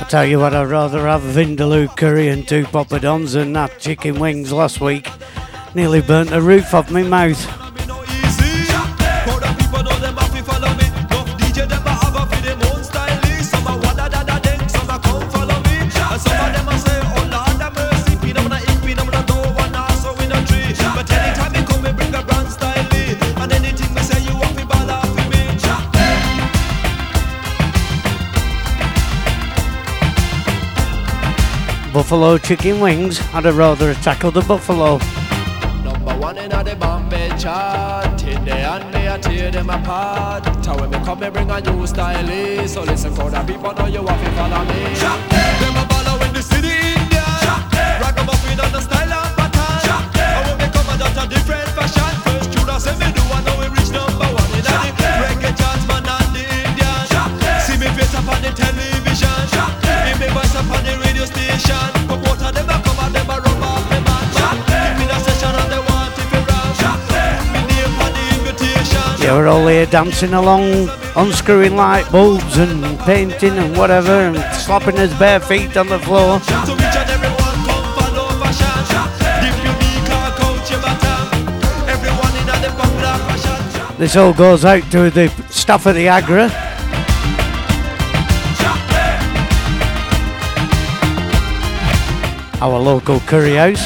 I tell you what, I'd rather have Vindaloo curry and two poppadoms than that chicken wings last week. Nearly burnt the roof off my mouth. Buffalo chicken wings, I'd have rather tackled the buffalo. Number one in the Bombay chart, India and me I tear them apart. Tell when me come me bring a new style, so listen for the people know you have to follow me. Shop them a follow in the city India, rock 'em up with another style and pattern. And when me come out a different fashion, first tune I say me do and now we reach number one in the reggae charts, man, and the Indian. See me face up on the television, hear me voice up on the radio station. Yeah, we're all here dancing along, unscrewing light bulbs and painting and whatever, and slapping his bare feet on the floor. This all goes out to the staff at the Agra. Our local curry house.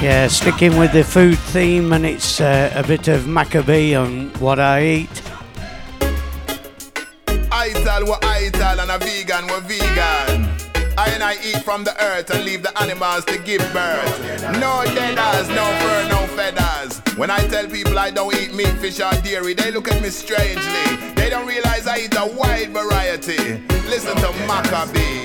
Yeah, sticking with the food theme, and it's uh, a bit of Maccabee on what I eat. Ital, we're Ital, and a vegan, we're vegan. I and I eat from the earth and leave the animals to give birth. No deaders, no fur, no feathers. When I tell people I don't eat meat, fish or dairy, they look at me strangely. They don't realize I eat a wide variety. Listen to Maccabee.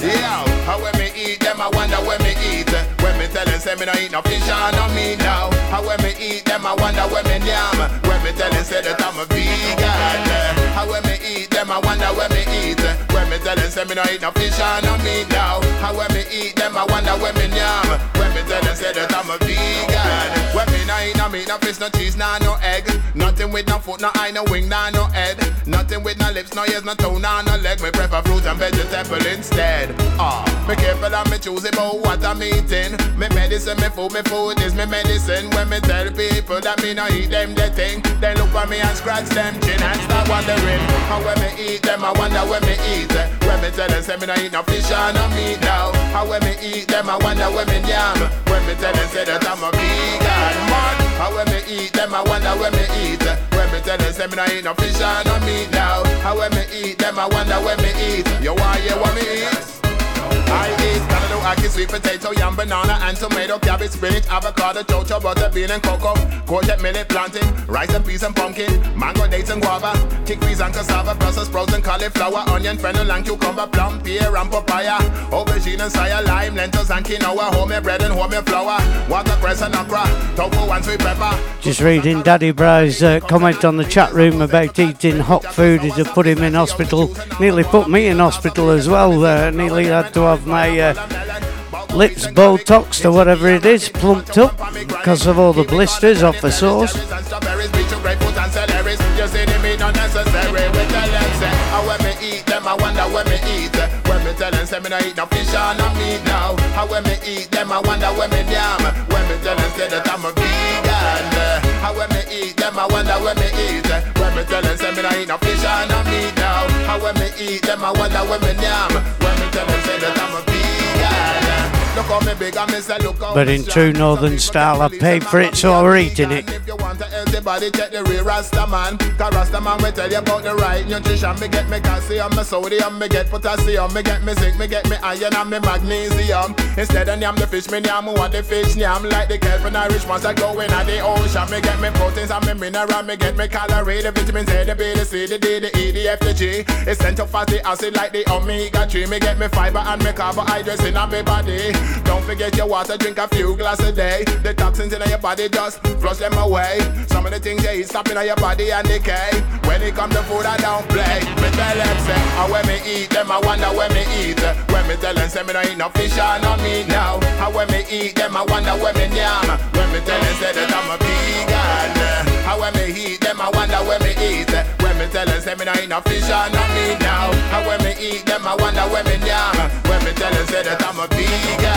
Yeah, how when me eat them, I wonder when me eat. When me tell them, say me no eat no fish and no meat now. And when me eat them, I wonder where me yam. When me tell them, say that I'm a vegan. And when me eat them, I wonder where me eat. When me tell them, say me no eat no fish and no meat now. And when me eat them, I wonder where me yam. When me tell them, say that I'm a vegan. When me no eat no meat, no fish, no cheese, nah, no egg. Nothing with no foot, no eye, no wing, nah, no head. Nothing with no lips, no ears, no toe, nah, no leg. Me prefer fruit and vegetable instead. Ah, me careful and me choose about what I'm eating. Me medicine, me food, me food is me medicine. When me tell people that me no eat them, they think they look at me and scratch them chin and start wondering. And when me eat them, I wonder when me eat. When me tell them, say me no eat no fish and no meat now. And when me eat them, I wonder when me yam. When me tell them, say that I'm a vegan man. And when me eat them, I wonder when me eat. When me tell them, say me no eat no fish and no meat now. And when me eat them, I wonder when me eat. You want you want me eat? I eat cantaloupe, ackee, sweet potato, yam, banana and tomato, cabbage, spinach, avocado, chocho, butter, bean and cocoa, courgette, millet, plantain, rice and peas and pumpkin, mango, dates and guava, chickpeas and cassava, Brussels sprouts and cauliflower, onion, fennel and cucumber, plum, pear and papaya, aubergine and saya, lime, lentils and quinoa, homemade bread and homemade flour, watercress and okra, tofu and sweet pepper. Just reading Daddy Bro's uh, comment on the chat room about eating hot food as it put him in hospital. Nearly put me in hospital as well. Uh, nearly had to have my uh, lips Botoxed or whatever it is plumped up because of all the blisters off the sauce. Eat them, I wonder when me eat. When me tell them, say me no eat no fish and no meat now. And when me eat them, I wonder when me yam. When me tell them, say that I'm a vegan. Look how me big and me say look how. But in true northern style, I paid for it, so I'm eating it. If you want a healthy body, check the real Rasta man. 'Cause Rasta man will tell you about the right nutrition. Me get me calcium, me sodium, me get potassium, me get me zinc, me get me iron and me magnesium. Instead of yam the fish, me yam what the fish yam. Like the kelp and Irish ones that go in at the ocean. Me get me proteins and me mineral, me get me calorie, the vitamins A, the B, the C, the D, the E, the F, the G. Essential fatty acid like the omega three. Me get me fiber and me carbohydrates in my body. Don't forget your water, drink a few glasses a day. The toxins in your body, just flush them away. Some of the things you eat stopping on your body and decay. When it comes to food, I don't play. Me tell them, say, and when me eat them, I wonder when me eat. When me tell them, say, me don't eat no fish and no meat now. And when me eat them, I wonder when me yam. When me tell them, say, that I'm a vegan. And when me eat them, I wonder when me eat. When me tell them, say, me don't eat no fish and no meat now. And when me eat them, I wonder when me yam. When me tell them, say, that I'm a vegan.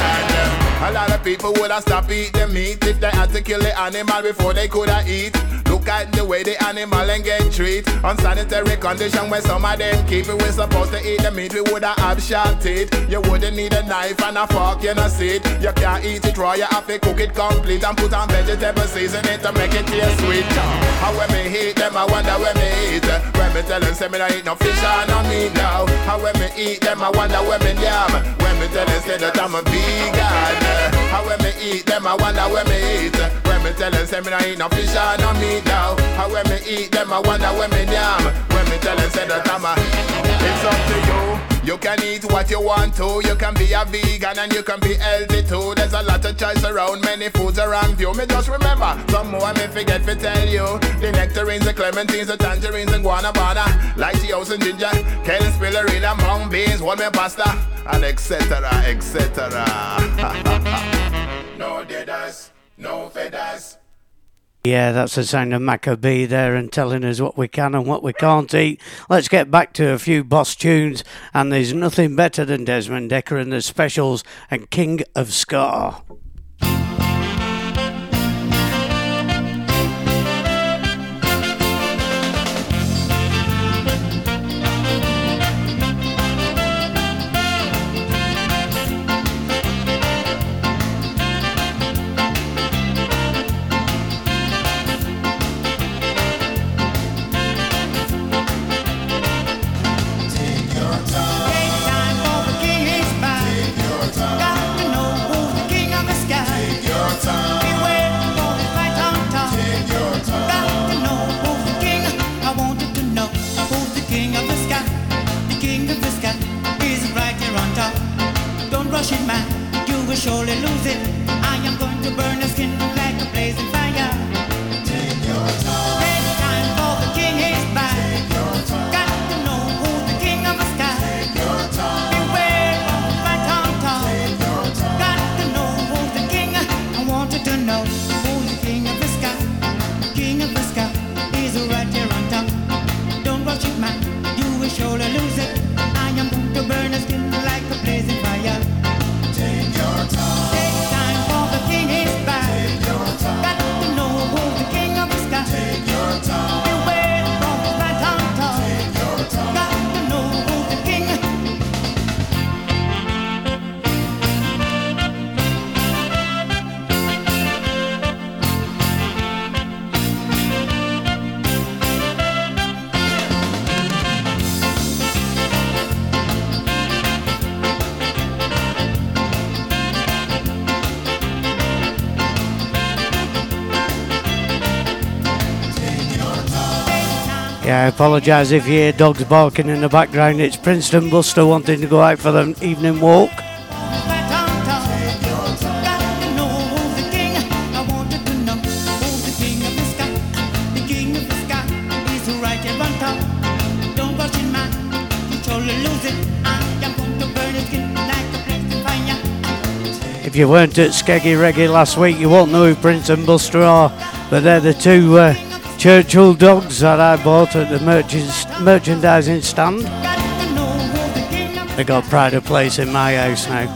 A lot of people would have stopped eating meat if they had to kill the animal before they could have eat. Look at the way the animal and get treated. Unsanitary condition when some of them keep it. We're supposed to eat the meat, we would have shot it. You wouldn't need a knife and a fork, you know, sit. You can't eat it raw, you have to cook it complete and put on vegetable seasoning to make it taste sweet. And when me eat them, I wonder when me eat. When me tell them, say me don't eat no fish and no meat now. And when me eat them, I wonder when me yam. When me tell them, say that I'm a vegan. And when me eat them, I wonder when me eat. When me tell them, say me don't eat no fish and no meat now. And when me eat them, I wonder when me yam. When me tell them, say that I'm a. It's up to you. You can eat what you want to. You can be a vegan and you can be healthy too. There's a lot of choice around, many foods around you. Me just remember, some more me forget to tell you. The nectarines, the clementines, the tangerines and guanabana, lighthouse and ginger, kale and spirulina, mung beans, one me pasta, and et cetera, et cetera. No deaders, no feathers. Yeah, that's the sound of Maccabee there and telling us what we can and what we can't eat. Let's get back to a few boss tunes, and there's nothing better than Desmond Dekker and the Specials and King of Ska. Surely lose it. Yeah, I apologise if you hear dogs barking in the background. It's Prince and Buster wanting to go out for an evening walk. If you weren't at Skeggy Reggae last week, you won't know who Prince and Buster are, but they're the two... Uh, Churchill dogs that I bought at the merchandising stand. They got pride of place in my house now.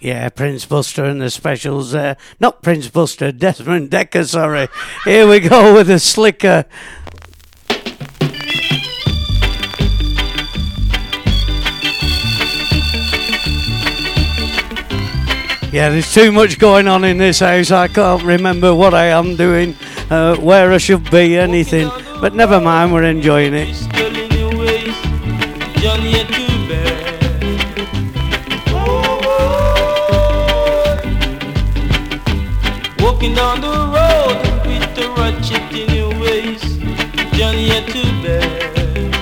Yeah, Prince Buster and the Specials there. Not Prince Buster, Desmond Dekker, sorry. Here we go with a slicker. Yeah, there's too much going on in this house. I can't remember what I am doing, uh, where I should be, anything. But never mind, we're enjoying it. Down the road with the ratchet in your waist, Johnny had to bed.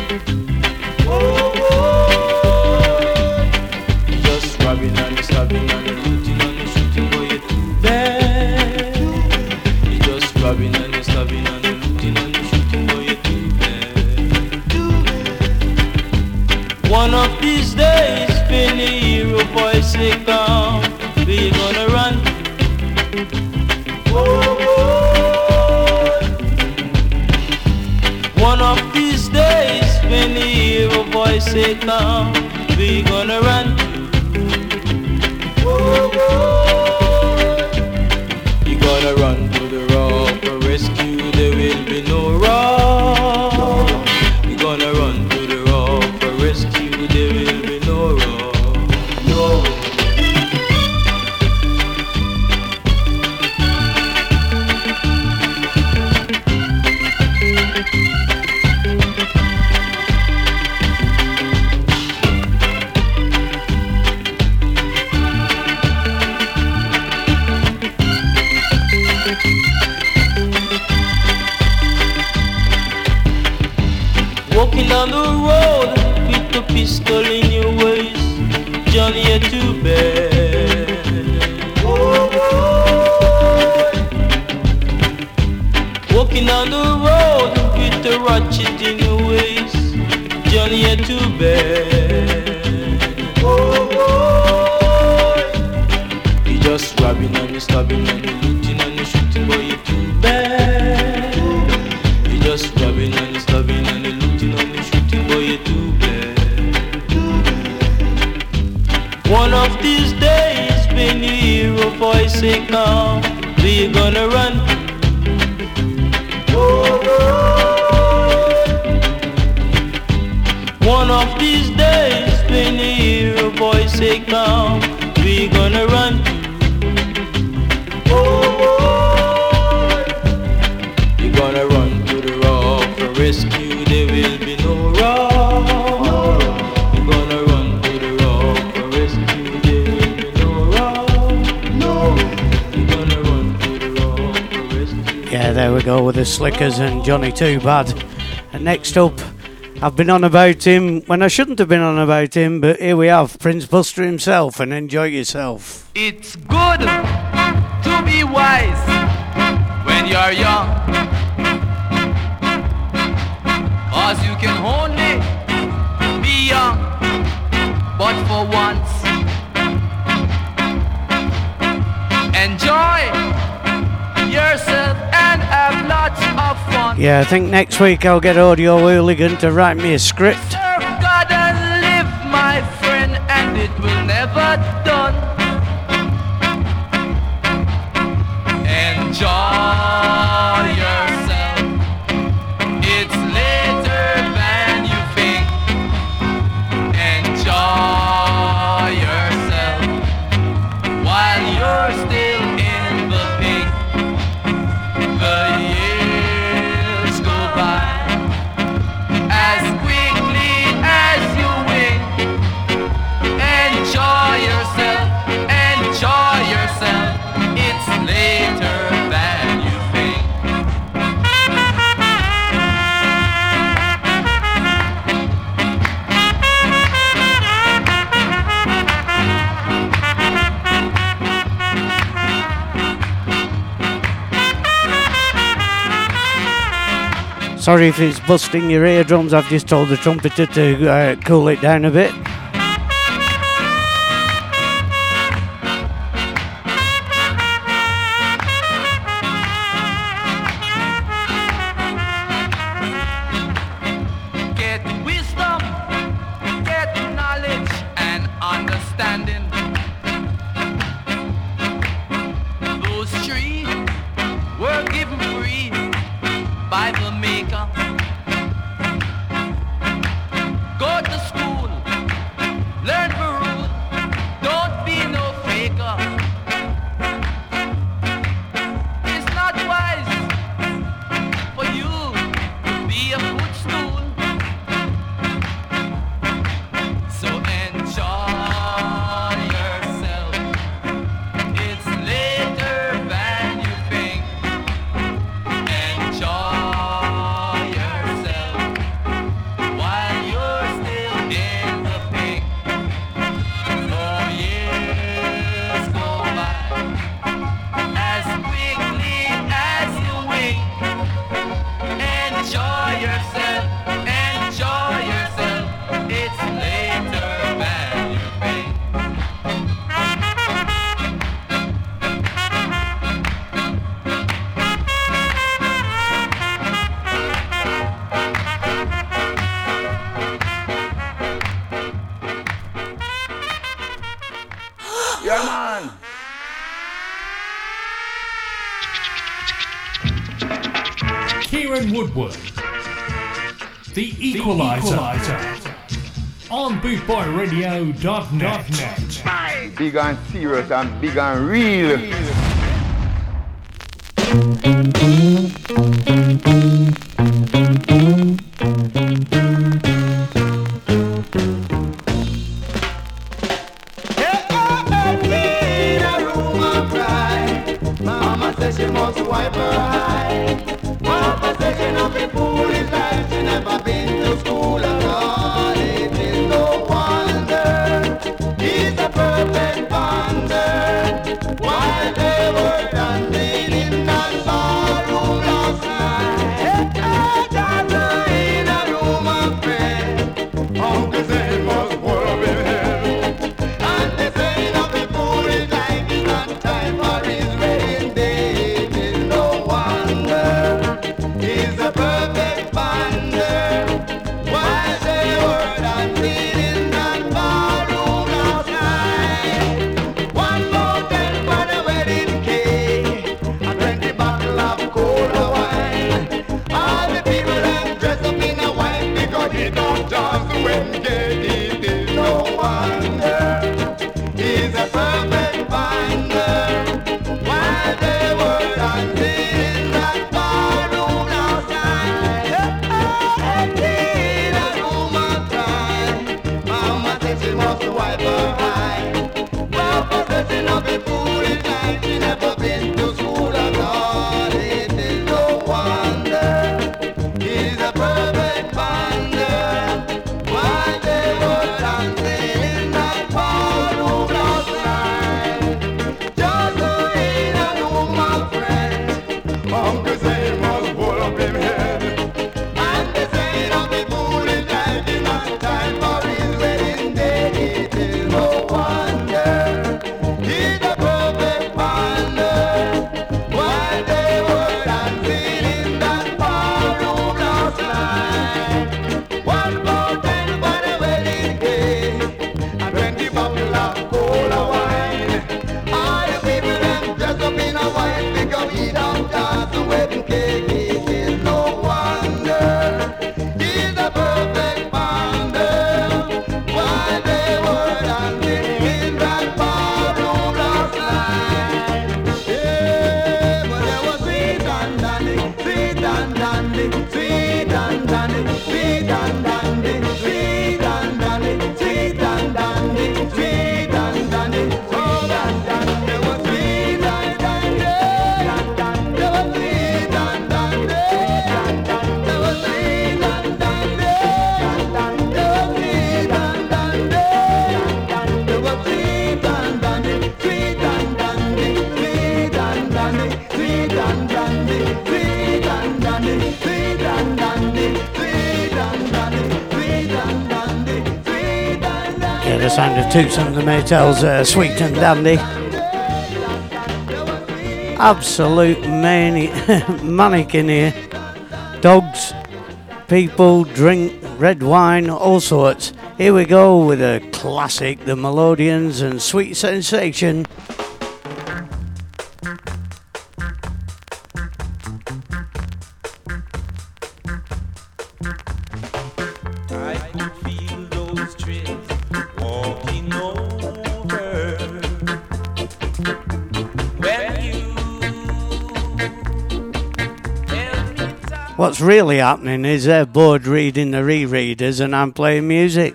Oh, oh, just robbing and stabbing and looting and shooting, boy, you're too bad. You just robbing and stabbing and looting and shooting, boy, you're too bad. One of these days, when the hero boys say come, we gonna run. One of these days, when the hero voice say come, we gonna run. Oh, oh. You gotta run to the rock for rescue, there will be no rock. You gonna run to the rock for rescue, there will be no rock. No. On the road with the pistol in your waist, Johnny had to bear. Oh, oh. Walking on the road with the ratchet in your waist, Johnny had to bear. Oh, oh. You just robbing and you stabbing and you looting and you shooting, but you too bad. Oh. You just robbing and you stabbing and you looting and you shooting, boy, you too bad. One of these days, when the hero voice say come, we gonna run. Oh, oh. One of these days, when the hero voice say come, we gonna run. Oh, oh. You gonna run to the rock for rescue, there will be no we go with the Slickers and Johnny Too Bad. And next up, I've been on about him when I shouldn't have been on about him, but here we have Prince Buster himself, and enjoy yourself. It's good to be wise when you're young, 'cause you can only be young, but for once, enjoy yourself and have lots of fun. Yeah, I think next week I'll get Audio Hooligan to write me a script. Serve God and live, my friend, and it will never done. Enjoy yourself. It's later than you think. Enjoy yourself while you're still in the pink. Sorry if it's busting your eardrums, I've just told the trumpeter to uh, cool it down a bit. Woodward, the Equalizer, on boot boy radio dot net. Big and serious and big and real. While they were dancing in the ballroom last night. dandy, sweet and dandy, sweet and dandy, sweet and dandy, sweet and dandy, sweet and dandy, oh and dandy, they were sweet and dandy, and dandy, they were sweet and dandy, and dandy, they were sweet and dandy, and dandy, they were sweet and dandy, and dandy, they were sweet and dandy, sweet and dandy, sweet and dandy, sweet and dandy. Yeah, the sound of Toots and the Maytones, uh, Sweet and Dandy. Absolute mani- manic in here. Dogs, people, drink, red wine, all sorts. Here we go with a classic, the Melodeons and Sweet Sensation. What's really happening is they're bored reading the re-readers and I'm playing music.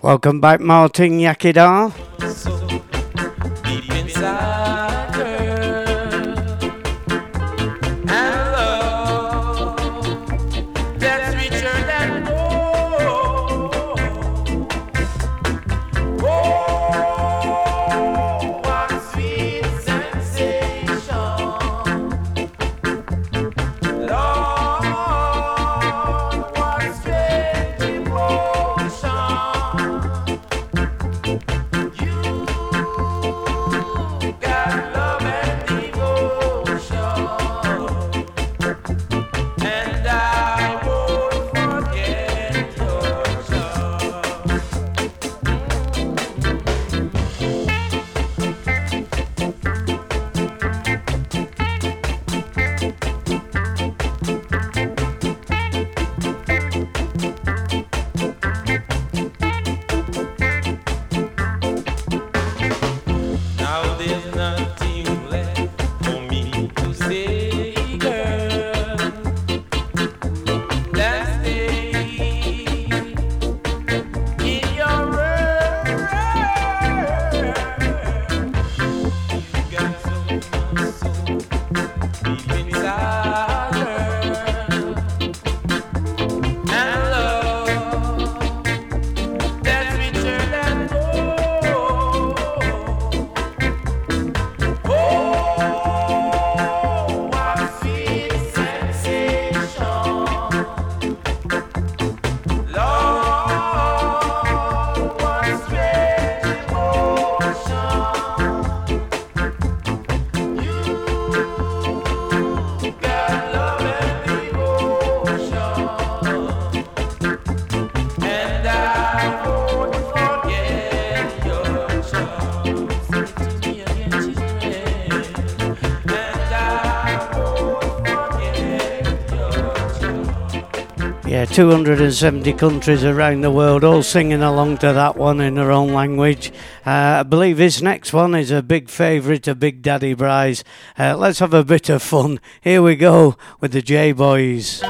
Welcome back, Martin Yakidar. two hundred seventy countries around the world, all singing along to that one in their own language. Uh, I believe this next one is a big favourite, a Big Daddy prize. Uh, let's have a bit of fun. Here we go with the J Boys.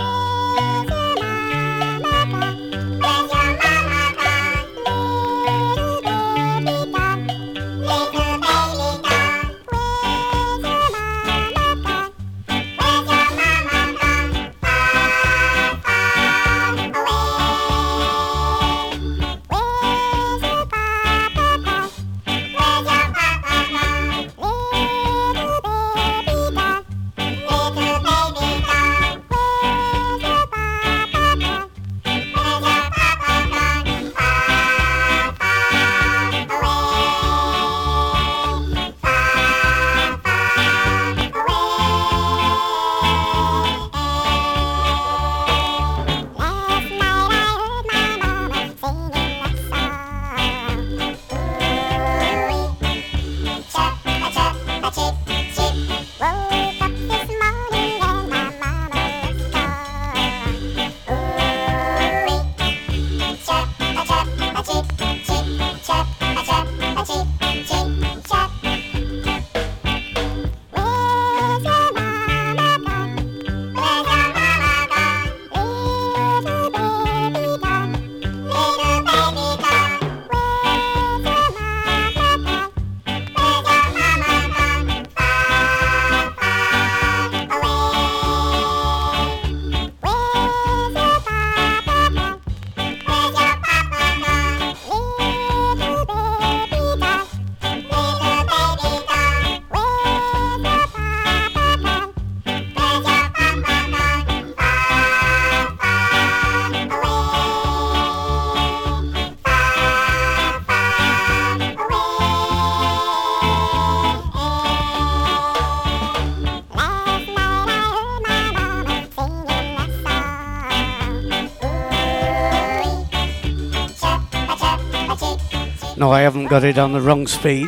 No, I haven't got it on the wrong speed.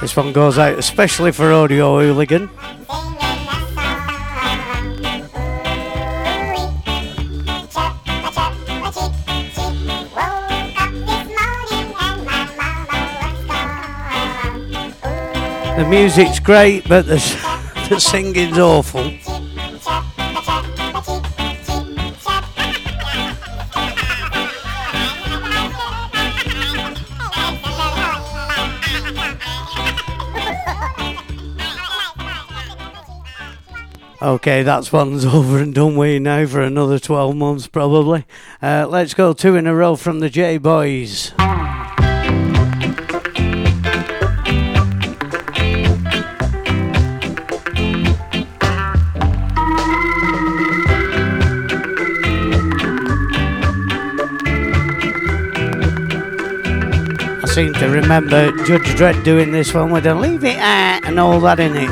This one goes out especially for Audio Hooligan. The music's great, but the, the singing's awful. Okay, that's one's over and done with now for another twelve months probably. Uh, let's go two in a row from the J Boys. I seem to remember Judge Dredd doing this one with a leave it at and all that in it.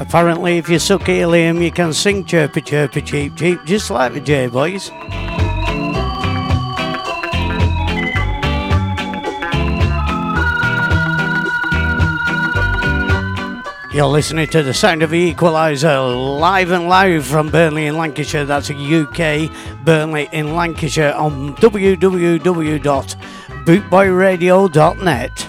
Apparently, if you suck helium, you can sing chirpy, chirpy, cheep, cheep, just like the J Boys. You're listening to the sound of the Equaliser, live and loud from Burnley in Lancashire. That's U K, Burnley in Lancashire on w w w dot bootboy radio dot net.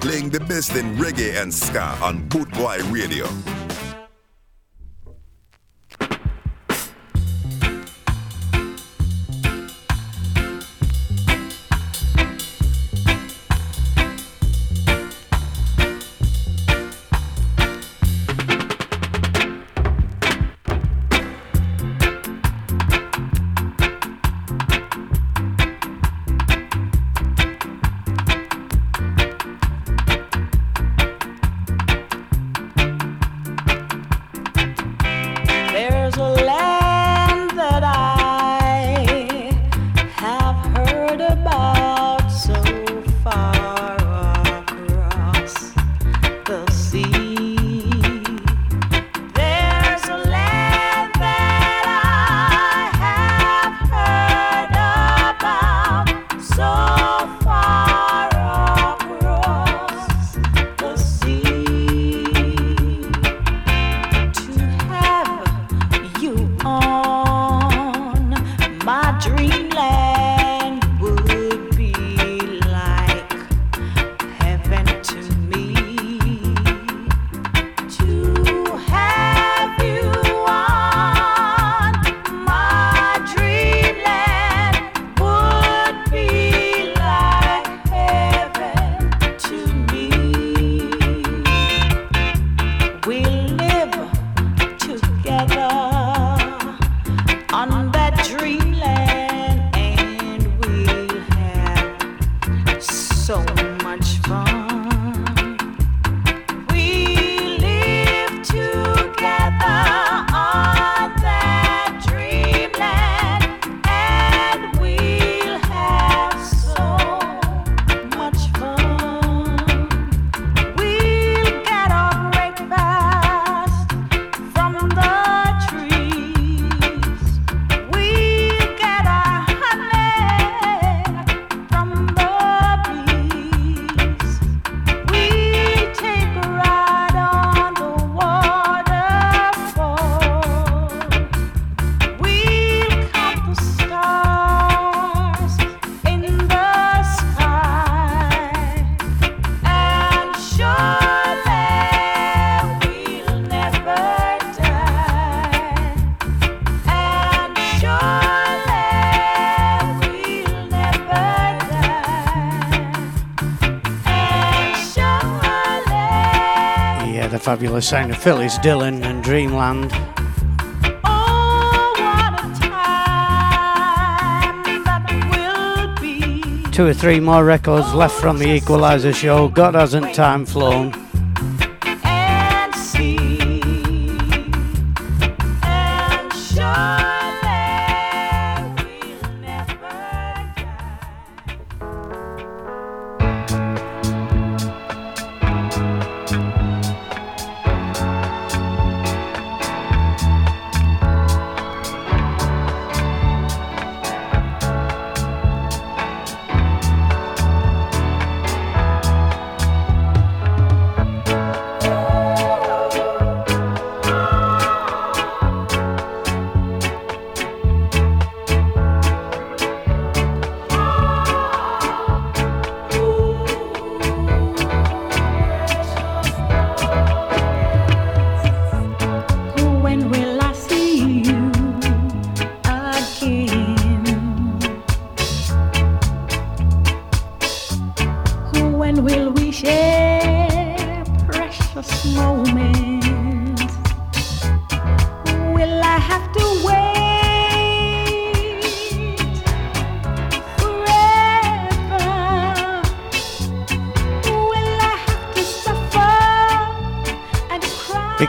Playing the best in reggae and ska on Bootboy Radio. fabulous sound of Phyllis Dillon and Dreamland. Oh, what a time that will be. Two or three more records left from the Equalizer show. God hasn't time flown.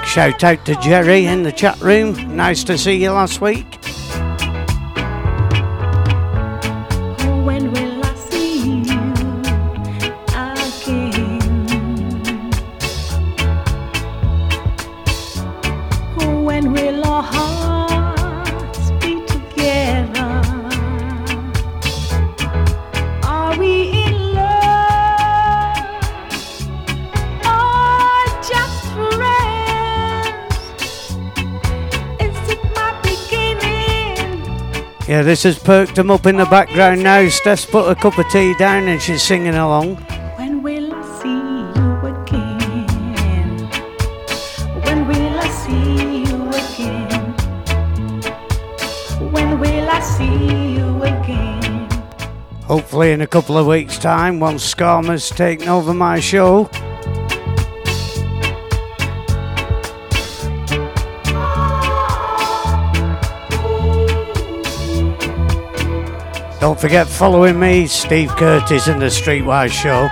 Shout out to Jerry in the chat room. Nice to see you last week. When will I see you again? When will our hearts be together? Are we in love or just friends? Yeah, this has perked them up in the background now. Steph's put a cup of tea down and she's singing along. When will I see you again? When will I see you again? When will I see you again? Hopefully in a couple of weeks' time, once Scarmouth's taken over my show. Don't forget following me, Steve Curtis, in the Streetwise Show.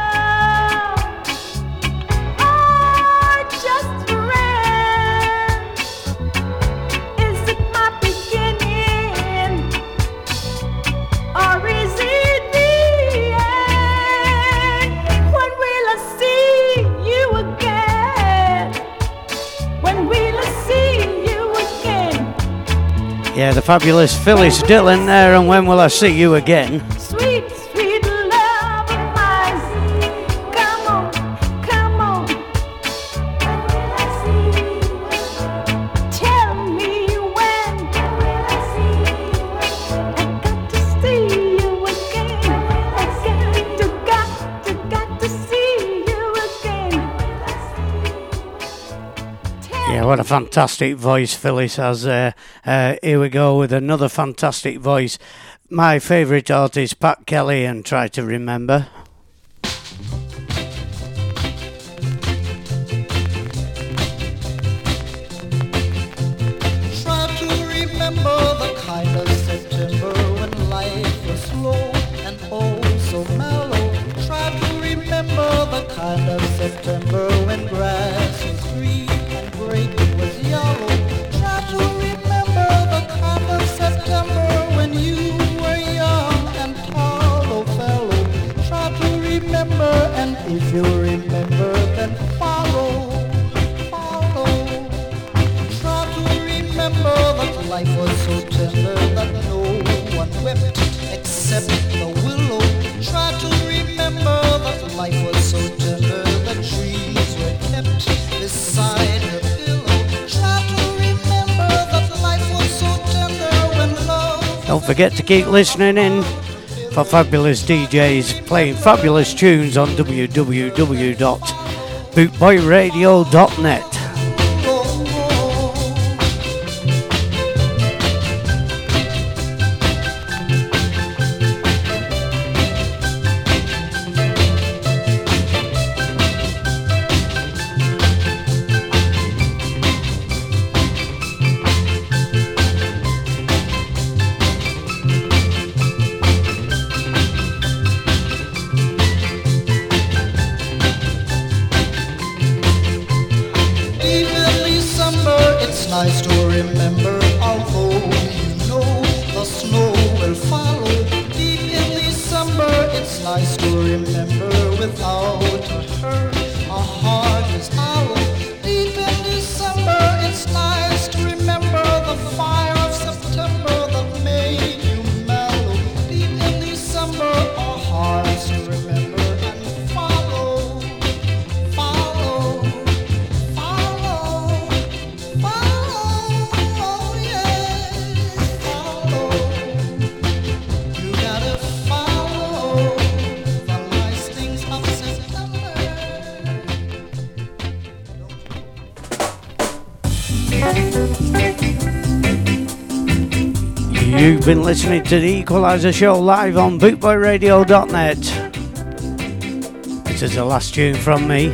Yeah, the fabulous Phyllis Dillon there, and when will I see you again? Sweet, sweet love of mine. Come on, come on. When will I see you? Tell me when. When will I see you? I got to see you again. I got to, got to, got to see you again. Yeah, what a fantastic voice Phyllis has there. Uh, here we go with another fantastic voice. My favourite artist, Pat Kelly, and Try to Remember. If you remember, then follow, follow. Try to remember that life was so tender that no one wept except the willow. Try to remember that life was so tender that trees were kept beside her pillow. Try to remember that life was so tender when love. Don't forget to keep listening in for fabulous D Js playing fabulous tunes on w w w dot bootboy radio dot net. it's nice to remember, although you know the snow will follow deep in December. It's nice to remember without a hurt, a heart is hollow deep in December. It's nice to remember the fire of September that made you mellow deep in December. Our hearts to remember and follow, follow, follow, follow, oh yeah, follow. You gotta follow the nice things of September. You've been listening to the Equaliser Show live on bootboy radio dot net. This is the last tune from me.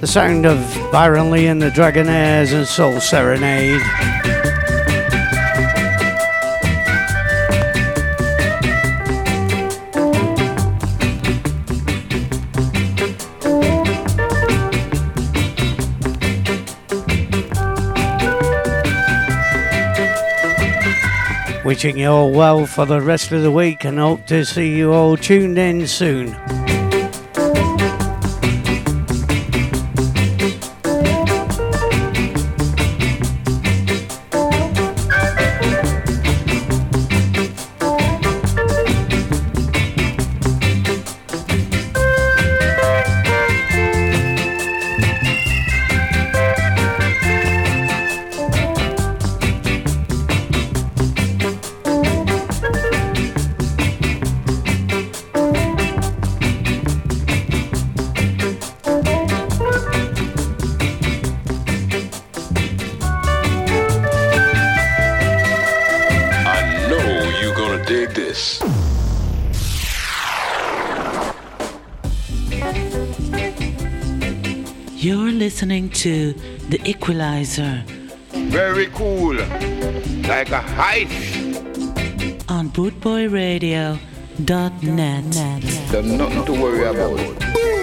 The sound of Byron Lee and the Dragonaires and Soul Serenade. Wishing you all well for the rest of the week and hope to see you all tuned in soon. To the Equaliser. Very cool, like a heist. On bootboy radio dot net. There's nothing to worry about.